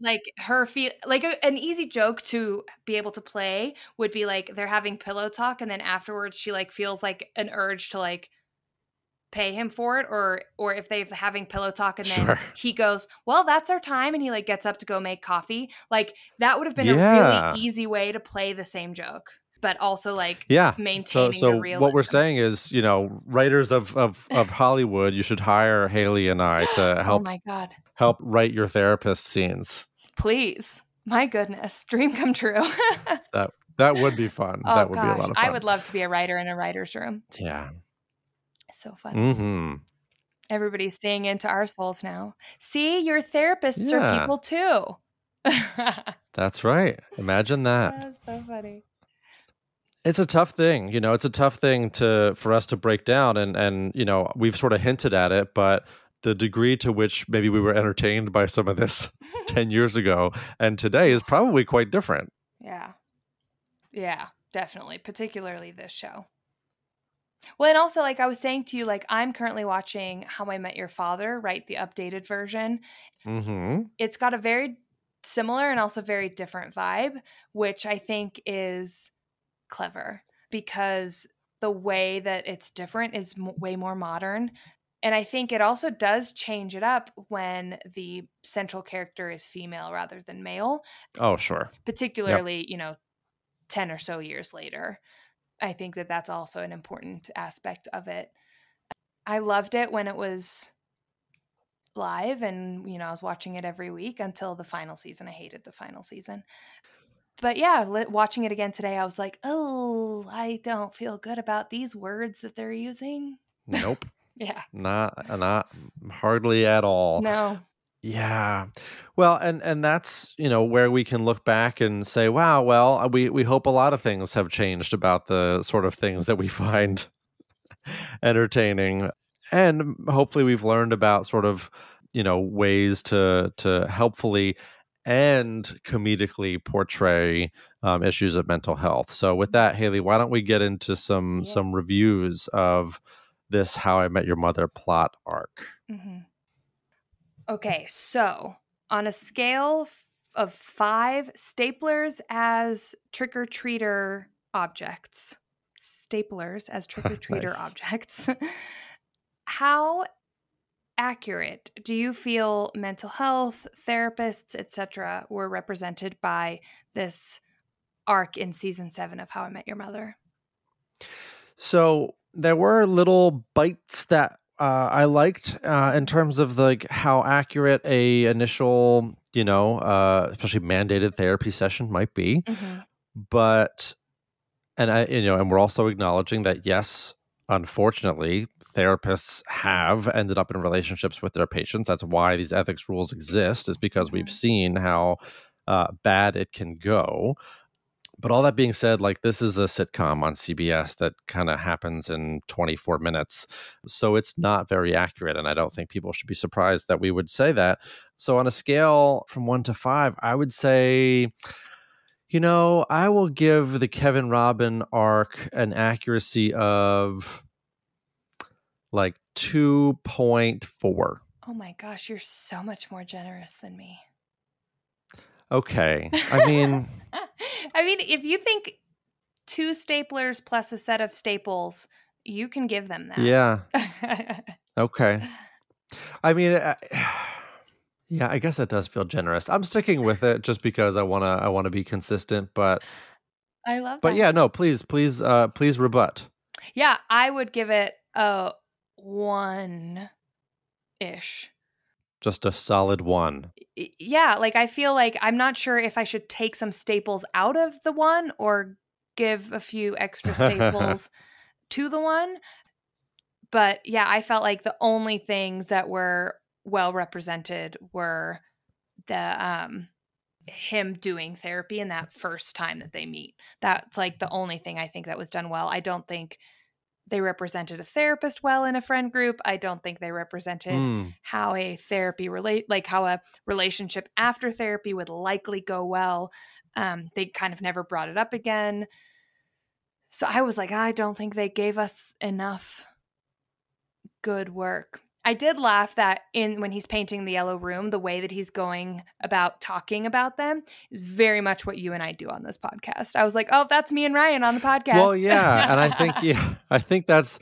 Like her feel like an easy joke to be able to play would be like they're having pillow talk, and then afterwards she like feels like an urge to like pay him for it, or if they're having pillow talk and then he goes, well, that's our time, and he like gets up to go make coffee. Like that would have been a really easy way to play the same joke, but also like maintaining the realism. What we're saying is, you know, writers of Hollywood, you should hire Haley and I to help help write your therapist scenes. Please. My goodness. Dream come true. That would be fun. Oh, that would be a lot of fun. I would love to be a writer in a writer's room. Yeah. So fun. Mm-hmm. Everybody's staying into our souls now. See, your therapists are people too. That's right. Imagine that. That's so funny. It's a tough thing, you know, for us to break down, and you know, we've sort of hinted at it, but the degree to which maybe we were entertained by some of this 10 years ago and today is probably quite different. Yeah. Yeah, definitely. Particularly this show. Well, and also, like I was saying to you, like I'm currently watching How I Met Your Father, right? The updated version. Mm-hmm. It's got a very similar and also very different vibe, which I think is clever because the way that it's different is way more modern. And I think it also does change it up when the central character is female rather than male. Oh, sure. Particularly, you know, 10 or so years later. I think that that's also an important aspect of it. I loved it when it was live and, you know, I was watching it every week until the final season. I hated the final season. But yeah, watching it again today, I was like, oh, I don't feel good about these words that they're using. Nope. Yeah. Not hardly at all. No. Yeah. Well, and that's, you know, where we can look back and say, wow, well, we hope a lot of things have changed about the sort of things that we find entertaining. And hopefully we've learned about sort of, you know, ways to helpfully and comedically portray issues of mental health. So with that, Haley, why don't we get into some reviews of this How I Met Your Mother plot arc? Mm-hmm. Okay, so on a scale of 5 staplers as trick-or-treater nice. Objects, how accurate do you feel mental health, therapists, etc. were represented by this arc in season 7 of How I Met Your Mother? So there were little bites that I liked in terms of like how accurate a initial, you know, especially mandated therapy session might be, mm-hmm. but, and I, you know, and we're also acknowledging that yes, unfortunately, therapists have ended up in relationships with their patients. That's why these ethics rules exist, is because mm-hmm. we've seen how bad it can go. But all that being said, like, this is a sitcom on CBS that kind of happens in 24 minutes. So it's not very accurate. And I don't think people should be surprised that we would say that. So on a scale from 1 to 5, I would say, you know, I will give the Kevin Robin arc an accuracy of like 2.4. Oh my gosh, you're so much more generous than me. Okay. I mean, if you think 2 staplers plus a set of staples, you can give them that. Yeah. Okay. I mean, yeah, I guess that does feel generous. I'm sticking with it just because I want to be consistent, but I love that. But yeah, no, please rebut. Yeah, I would give it a 1-ish. Just a solid 1. Yeah, like I feel like I'm not sure if I should take some staples out of the 1 or give a few extra staples to the 1. But yeah, I felt like the only things that were well represented were the him doing therapy in that first time that they meet. That's like the only thing I think that was done well. I don't think they represented a therapist well in a friend group. I don't think they represented how a therapy how a relationship after therapy would likely go well. They kind of never brought it up again. So I was like, I don't think they gave us enough good work. I did laugh that when he's painting the yellow room, the way that he's going about talking about them is very much what you and I do on this podcast. I was like, oh, that's me and Ryan on the podcast. Well, yeah. And I think that's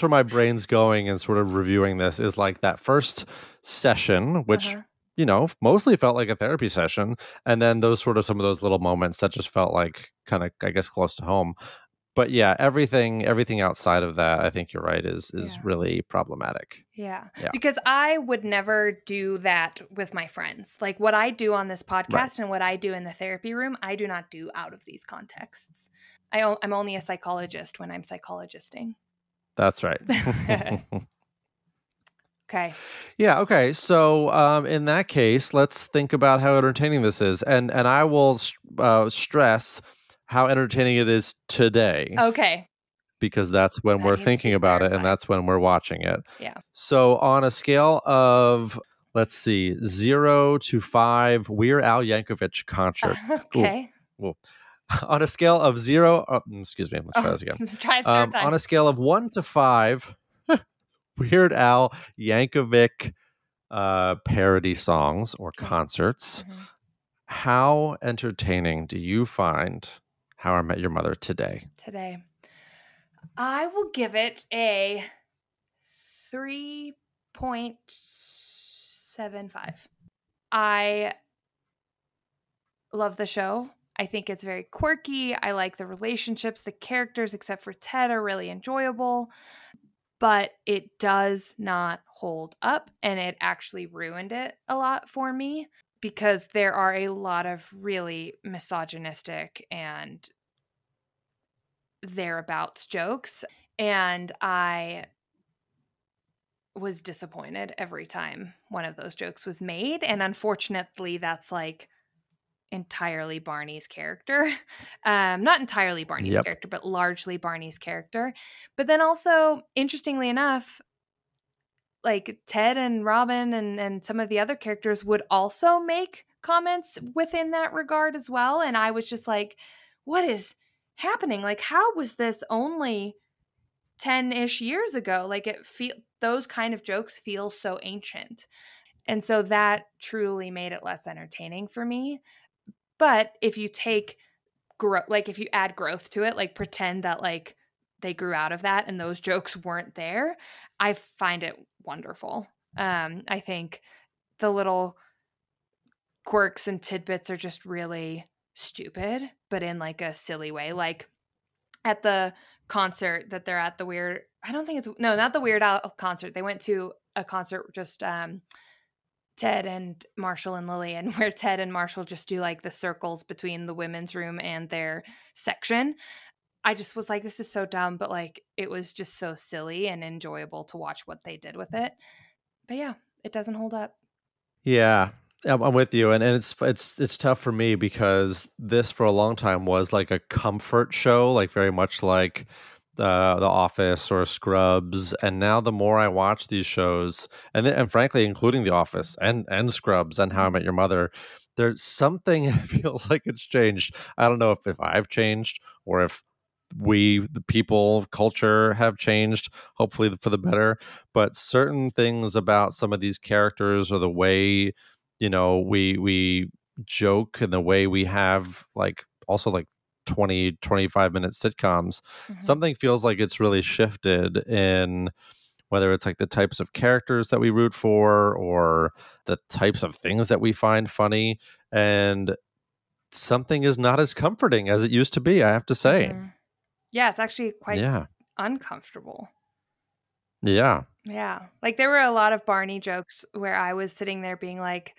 where my brain's going and sort of reviewing this is like that first session, which, you know, mostly felt like a therapy session. And then those sort of some of those little moments that just felt like kind of, I guess, close to home. But yeah, everything outside of that, I think you're right, is really problematic. Yeah. Because I would never do that with my friends. Like what I do on this podcast and what I do in the therapy room, I do not do out of these contexts. I'm only a psychologist when I'm psychologisting. That's right. Okay. Yeah. Okay. So in that case, let's think about how entertaining this is. And I will stress how entertaining it is today. Okay. Because that's when we're thinking about it and that's when we're watching it. Yeah. So on a scale of, let's see, 0 to 5, Weird Al Yankovic concert. Okay. Well, on a scale of 0, excuse me, let's try this again. Try it third time. On a scale of 1 to 5, Weird Al Yankovic parody songs or concerts. Mm-hmm. How entertaining do you find How I Met Your Mother today? Today. I will give it a 3.75. I love the show. I think it's very quirky. I like the relationships. The characters, except for Ted, are really enjoyable. But it does not hold up, and it actually ruined it a lot for me. Because there are a lot of really misogynistic and thereabouts jokes. And I was disappointed every time one of those jokes was made. And unfortunately, that's like entirely Barney's character. Not entirely Barney's character, but largely Barney's character. But then also, interestingly enough, like Ted and Robin and some of the other characters would also make comments within that regard as well. And I was just like, what is happening? Like, how was this only 10-ish years ago? Like those kind of jokes feel so ancient. And so that truly made it less entertaining for me. But if you if you add growth to it, like pretend that like they grew out of that and those jokes weren't there, I find it wonderful. I think the little quirks and tidbits are just really stupid, but in like a silly way. Like at the concert that they're at, not the Weird Al concert. They went to a concert just Ted and Marshall and Lily, and where Ted and Marshall just do like the circles between the women's room and their section. I just was like, this is so dumb, but like it was just so silly and enjoyable to watch what they did with it. But yeah, it doesn't hold up. Yeah. I'm with you, and it's tough for me because this for a long time was like a comfort show, like very much like The Office or Scrubs. And now the more I watch these shows, and frankly, including The Office and Scrubs and How I Met Your Mother, there's something that feels like it's changed. I don't know if I've changed or if we, the people, culture have changed, hopefully for the better. But certain things about some of these characters or the way, you know, we joke and the way we have like also like 20, 25 minute sitcoms, mm-hmm. something feels like it's really shifted in whether it's like the types of characters that we root for or the types of things that we find funny. And something is not as comforting as it used to be, I have to say. Mm-hmm. Yeah, it's actually quite uncomfortable. Yeah. Yeah. Like there were a lot of Barney jokes where I was sitting there being like,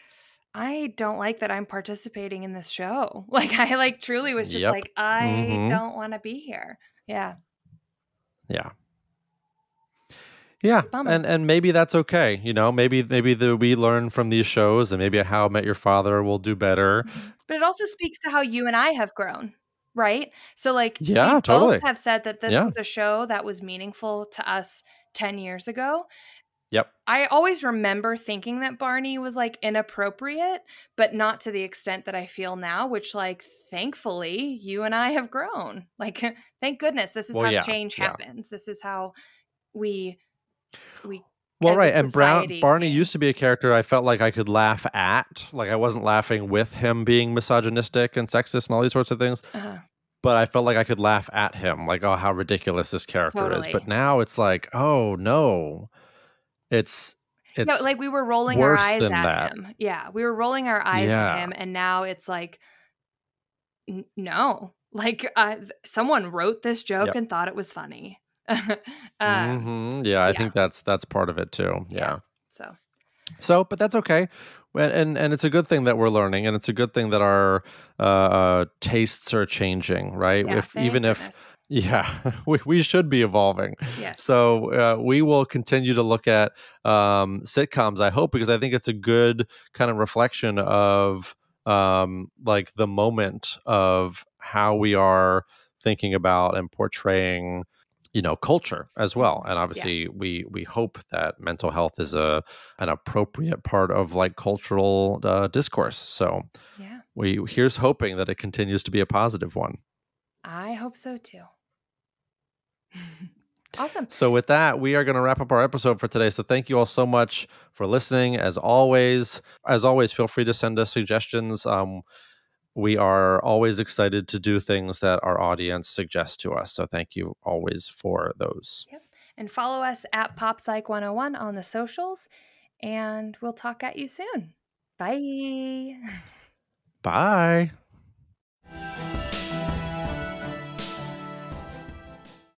I don't like that I'm participating in this show. Like I like truly was just like, I don't want to be here. Yeah. Yeah. Yeah. Bummer. And maybe that's okay. You know, maybe we learn from these shows, and maybe How I Met Your Father will do better. But it also speaks to how you and I have grown. Right. So like, we both have said that this was a show that was meaningful to us 10 years ago. Yep. I always remember thinking that Barney was like inappropriate, but not to the extent that I feel now, which like, thankfully, you and I have grown. Like, thank goodness. This is how change happens. This is how we well, right. And Barney used to be a character I felt like I could laugh at. Like I wasn't laughing with him being misogynistic and sexist and all these sorts of things. But I felt like I could laugh at him. Like, oh, how ridiculous this character is. But now it's like, oh, no. It's no, like we were rolling our eyes at him. Yeah, we were rolling our eyes at him, and now it's like, no, like someone wrote this joke and thought it was funny. I think that's part of it too. Yeah. So, but that's okay, and it's a good thing that we're learning, and it's a good thing that our tastes are changing, right? Yeah, if we should be evolving. Yes. So we will continue to look at sitcoms, I hope, because I think it's a good kind of reflection of like the moment of how we are thinking about and portraying, you know, culture as well. And obviously we hope that mental health is an appropriate part of like cultural discourse. So here's hoping that it continues to be a positive one. I hope so too. Awesome. So with that, we are going to wrap up our episode for today. So thank you all so much for listening. As always, feel free to send us suggestions. We are always excited to do things that our audience suggests to us. So thank you always for those. Yep. And follow us at Pop Psych 101 on the socials, and we'll talk at you soon. Bye. Bye.